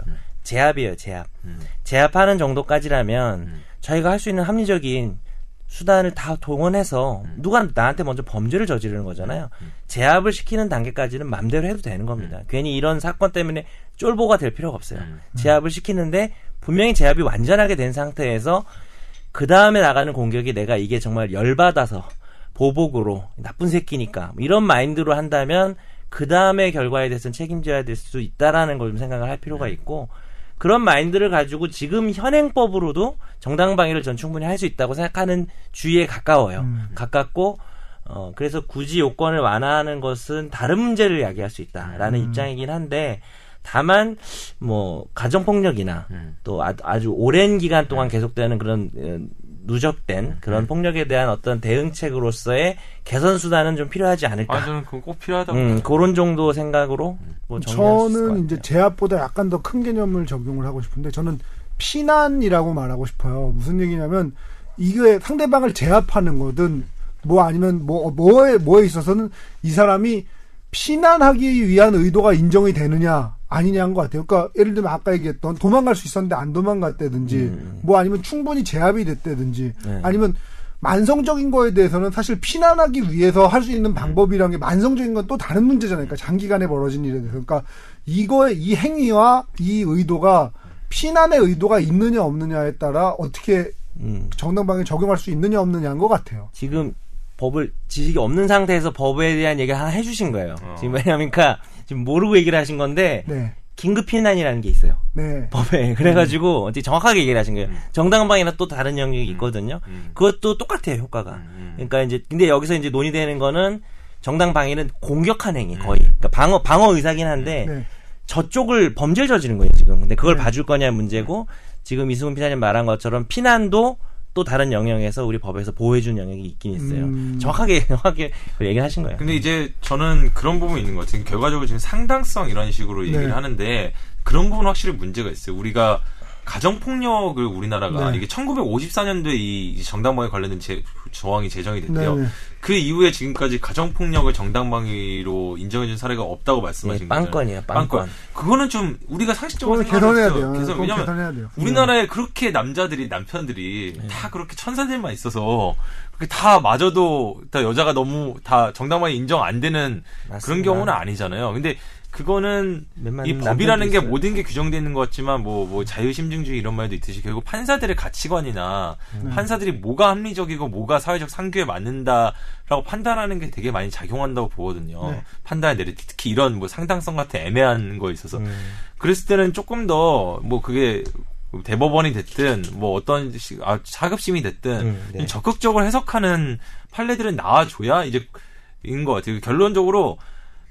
제압이에요, 제압. 음. 제압하는 정도까지라면 음. 저희가 할 수 있는 합리적인 수단을 다 동원해서 음. 누가 나한테 먼저 범죄를 저지르는 거잖아요. 음. 제압을 시키는 단계까지는 맘대로 해도 되는 겁니다. 음. 괜히 이런 사건 때문에 쫄보가 될 필요가 없어요. 음. 제압을 시키는데 분명히 제압이 완전하게 된 상태에서 그 다음에 나가는 공격이 내가 이게 정말 열받아서 보복으로 나쁜 새끼니까 이런 마인드로 한다면 그 다음에 결과에 대해서는 책임져야 될 수 있다라는 걸 좀 생각을 할 필요가 있고, 그런 마인드를 가지고 지금 현행법으로도 정당방위를 전 충분히 할 수 있다고 생각하는 주의에 가까워요. 음. 가깝고 어, 그래서 굳이 요건을 완화하는 것은 다른 문제를 야기할 수 있다라는 음. 입장이긴 한데, 다만 뭐 가정폭력이나 음. 또 아주 오랜 기간 동안 계속되는 그런 누적된 그런 음. 폭력에 대한 어떤 대응책으로서의 개선 수단은 좀 필요하지 않을까. 아, 저는 그건 꼭 필요하다고. 음, 그런 정도 생각으로 뭐 정리할 수 있을 것 같아요. 저는 이제 제압보다 약간 더 큰 개념을 적용을 하고 싶은데, 저는 피난이라고 말하고 싶어요. 무슨 얘기냐면, 이게 상대방을 제압하는 거든 뭐 아니면 뭐 뭐에 뭐에 있어서는 이 사람이 피난하기 위한 의도가 인정이 되느냐 아니냐인 것 같아요. 그러니까 예를 들면 아까 얘기했던 도망갈 수 있었는데 안 도망갔다든지 음. 뭐 아니면 충분히 제압이 됐다든지 네. 아니면 만성적인 거에 대해서는 사실 피난하기 위해서 할 수 있는 방법이라는 게 만성적인 건 또 다른 문제잖아요. 그러니까 장기간에 벌어진 일에 대해서. 그러니까 이거의 이 행위와 이 의도가 피난의 의도가 있느냐 없느냐에 따라 어떻게 음. 정당방위에 적용할 수 있느냐 없느냐인 것 같아요. 지금 법을 지식이 없는 상태에서 법에 대한 얘기를 하나 해주신 거예요. 어. 지금 왜냐하면 그러니까 지금 모르고 얘기를 하신 건데 네. 긴급 피난이라는 게 있어요. 네. 법에. 그래가지고 음. 정확하게 얘기를 하신 거예요. 음. 정당방위나 또 다른 영역이 있거든요. 음. 그것도 똑같아요, 효과가. 음. 그러니까 이제 근데 여기서 이제 논의되는 거는 정당방위는 공격한 행위 거의. 음. 그러니까 방어 방어 의사긴 한데 네. 저쪽을 범죄를 저지른 거예요 지금. 근데 그걸 네. 봐줄 거냐 문제고, 지금 이승훈 피사님 말한 것처럼 피난도 또 다른 영역에서 우리 법에서 보호해준 영역이 있긴 있어요. 음. 정확하게, 정확하게 얘기를 하신 거예요. 근데 이제 저는 그런 부분이 있는 것 같아요. 결과적으로 지금 상당성 이런 식으로 네. 얘기를 하는데, 그런 부분은 확실히 문제가 있어요. 우리가 가정폭력을 우리나라가 네. 이게 천구백오십사 년도에 이 정당방위 관련된 제, 조항이 제정이 됐대요. 네. 그 이후에 지금까지 가정폭력을 정당방위로 인정해준 사례가 없다고 말씀하신 거죠. 네, 빵권이에요, 빵권. 빵권. 그거는 좀 우리가 상식적으로 개선해야 돼요. 개선, 왜냐면 개선해야 돼요. 우리나라에 네. 그렇게 남자들이, 남편들이 네. 다 그렇게 천사들만 있어서 그렇게 다 마저도 다 여자가 너무 다 정당방위 인정 안 되는 맞습니다. 그런 경우는 아니잖아요. 근데 그거는 이 법이라는 게 있어요. 모든 게 규정되어 있는 것 같지만 뭐뭐 뭐 자유심증주의 이런 말도 있듯이 결국 판사들의 가치관이나 음. 판사들이 뭐가 합리적이고 뭐가 사회적 상규에 맞는다라고 판단하는 게 되게 많이 작용한다고 보거든요. 네. 판단에 대해 특히 이런 뭐 상당성 같은 애매한 거에 있어서 음. 그랬을 때는 조금 더뭐 그게 대법원이 됐든 뭐 어떤 아, 사급심이 됐든 음, 네. 적극적으로 해석하는 판례들은 나와줘야 이제 인 것 같아요. 결론적으로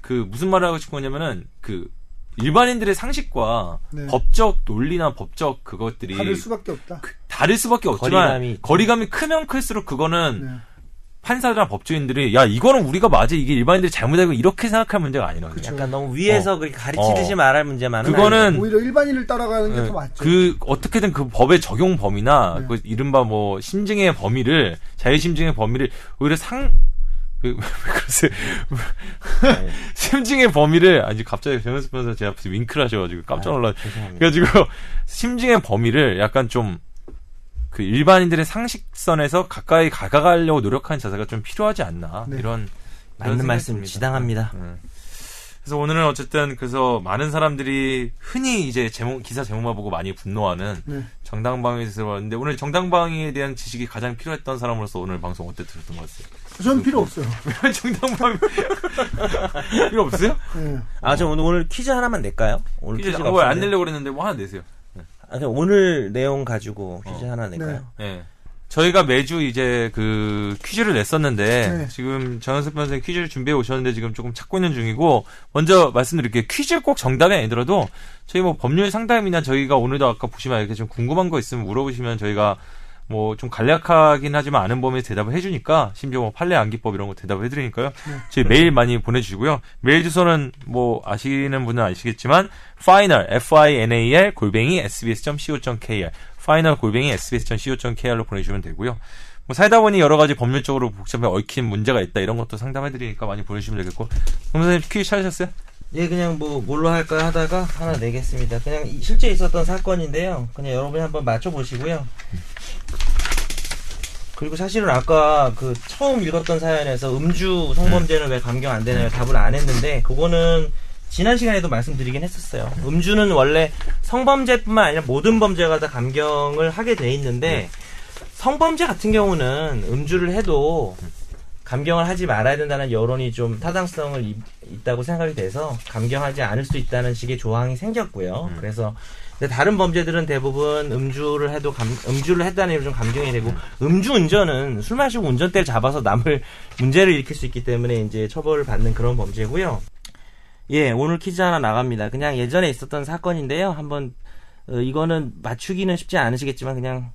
그 무슨 말을 하고 싶은 거냐면은 그 일반인들의 상식과 네. 법적 논리나 법적 그것들이 다를 수밖에 없다. 그, 다를 수밖에 없지만 거리감이, 거리감이 크면 클수록 그거는 네. 판사들이나 법조인들이 야 이거는 우리가 맞아 이게 일반인들이 잘못하고 이렇게 생각할 문제가 아니라고. 약간 너무 위에서 어. 가르치듯이 어. 말할 문제만은 그거는 아니죠. 오히려 일반인을 따라가는 게 더 네. 맞죠. 그 어떻게든 그 법의 적용 범위나 네. 그 이른바 뭐 심증의 범위를 자유심증의 범위를 오히려 상 글쎄 심증의 범위를 아니 갑자기 변호사 변호사 제 앞에서 윙크를 하셔가지고 깜짝 놀라. 그래가지고 심증의 범위를 약간 좀 그 일반인들의 상식선에서 가까이 가가려고 노력하는 자세가 좀 필요하지 않나 네. 이런 맞는 말씀 지당합니다. 네. 그래서 오늘은 어쨌든 그래서 많은 사람들이 흔히 이제 제목 기사 제목만 보고 많이 분노하는 네. 정당방위에 대해서 봤는데, 오늘 정당방위에 대한 지식이 가장 필요했던 사람으로서 오늘 방송 어때 들었던 것 같아요? 전 필요 없어요. 정당방위 필요 없어요? 네. 아, 저 오늘, 오늘 퀴즈 하나만 낼까요? 오늘 퀴즈 아, 안 내려고 그랬는데 뭐 하나 내세요. 네. 아, 그냥 오늘 내용 가지고 퀴즈 어. 하나 낼까요? 네. 네. 저희가 매주 이제 그 퀴즈를 냈었는데 네. 지금 정현석 변호사님 퀴즈를 준비해 오셨는데 지금 조금 찾고 있는 중이고, 먼저 말씀드릴게요. 퀴즈 꼭 정답이 아니더라도 저희 뭐 법률 상담이나 저희가 오늘도 아까 보시면 이렇게 좀 궁금한 거 있으면 물어보시면 저희가 뭐 좀 간략하긴 하지만 아는 범위에 대답을 해주니까, 심지어 뭐 판례 암기법 이런 거 대답을 해드리니까요. 네. 저희 메일 많이 보내주시고요. 메일 주소는 뭐 아시는 분은 아시겠지만 final 에프 아이 엔 에이 엘 골뱅이 에스 비 에스 점 씨 오 점 케이 알 파이널 골뱅이 에스 비 에스 점 씨 오 점 케이 알로 보내주시면 되고요. 뭐 살다 보니 여러 가지 법률적으로 복잡해 얽힌 문제가 있다 이런 것도 상담해드리니까 많이 보내주시면 되겠고. 선생님 퀴즈 찾으셨어요? 예, 그냥 뭐 뭘로 할까 하다가 하나 내겠습니다. 그냥 실제 있었던 사건인데요. 그냥 여러분이 한번 맞춰보시고요. 그리고 사실은 아까 그 처음 읽었던 사연에서 음주 성범죄는 왜 감경 안 되나요? 답을 안 했는데 그거는 지난 시간에도 말씀드리긴 했었어요. 음주는 원래 성범죄뿐만 아니라 모든 범죄가 다 감경을 하게 돼 있는데 성범죄 같은 경우는 음주를 해도 감경을 하지 말아야 된다는 여론이 좀 타당성을 이, 있다고 생각이 돼서 감경하지 않을 수 있다는 식의 조항이 생겼고요. 음. 그래서 근데 다른 범죄들은 대부분 음주를 해도 감, 음주를 했다는 이유로 좀 감경이 되고 음주 운전은 술 마시고 운전대를 잡아서 남을 문제를 일으킬 수 있기 때문에 이제 처벌을 받는 그런 범죄고요. 예, 오늘 퀴즈 하나 나갑니다. 그냥 예전에 있었던 사건인데요. 한번 어, 이거는 맞추기는 쉽지 않으시겠지만 그냥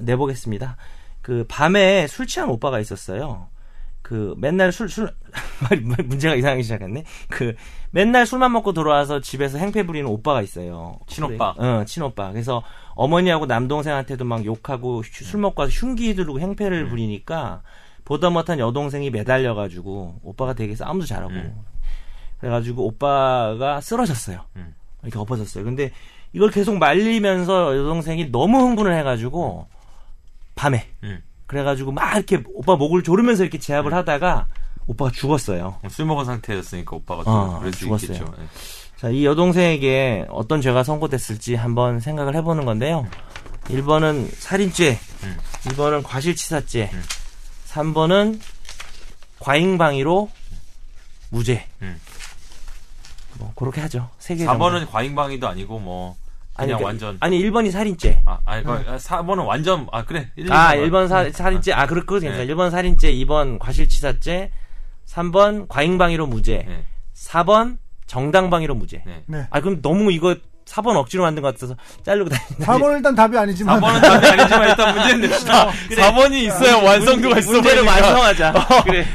내보겠습니다. 그 밤에 술 취한 오빠가 있었어요. 그, 맨날 술, 술, 문제가 이상하기 시작했네? 그, 맨날 술만 먹고 돌아와서 집에서 행패 부리는 오빠가 있어요. 친오빠? 응, 그래. 어, 친오빠. 그래서 어머니하고 남동생한테도 막 욕하고 술 먹고 와서 흉기 두르고 행패를 음. 부리니까 보다 못한 여동생이 매달려가지고 오빠가 되게 싸움도 잘하고. 음. 그래가지고 오빠가 쓰러졌어요. 음. 이렇게 엎어졌어요. 근데 이걸 계속 말리면서 여동생이 너무 흥분을 해가지고 밤에. 음. 그래가지고 막 이렇게 오빠 목을 조르면서 이렇게 제압을 네. 하다가 오빠가 죽었어요. 술 먹은 상태였으니까 오빠가 어, 그럴 수 있겠죠. 네. 자, 이 여동생에게 어떤 죄가 선고됐을지 한번 생각을 해보는 건데요. 네. 일 번은 살인죄, 네. 이 번은 과실치사죄, 네. 삼 번은 과잉방위로 무죄. 네. 뭐 그렇게 하죠. 세 개 정도. 사 번은 과잉방위도 아니고 뭐. 아니, 그러니까, 완전. 아니, 일 번이 살인죄. 아, 아니, 응. 사 번은 완전, 아, 그래. 일, 아, 일 번 사, 살인죄. 아, 그렇고, 괜찮아. 네. 일 번 살인죄, 이 번 과실치사죄, 삼 번 과잉방위로 무죄, 네. 사 번 정당방위로 무죄. 네. 아, 그럼 너무 이거 사 번 억지로 만든 것 같아서 자르고 다니는데. 사 번은 일단 답이 아니지만. 사 번은 답이 아니지만 일단 문제는 냅시다. 어, 그래. 사 번이 있어야 완성도가 있어. 문제를 완성하자. 어, 그래.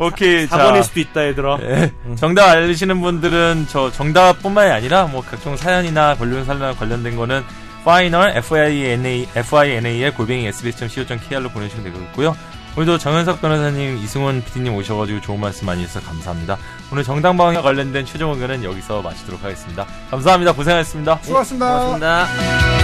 오케이, 사, 사 번일 자, 수도 있다, 얘들아. 네. 응. 정답 알리시는 분들은 저 정답뿐만이 아니라 뭐 각종 사연이나 관련 사연이나 관련된 거는 final fina final 골뱅이 에스비에스 점 씨오 점 케이알로 보내주시면 되겠고요. 오늘도 정현석 변호사님, 이승훈 피디님 오셔가지고 좋은 말씀 많이 해주셔서 감사합니다. 오늘 정당방위와 관련된 최종 의견은 여기서 마치도록 하겠습니다. 감사합니다. 고생하셨습니다. 수고하셨습니다. 네, 고맙습니다.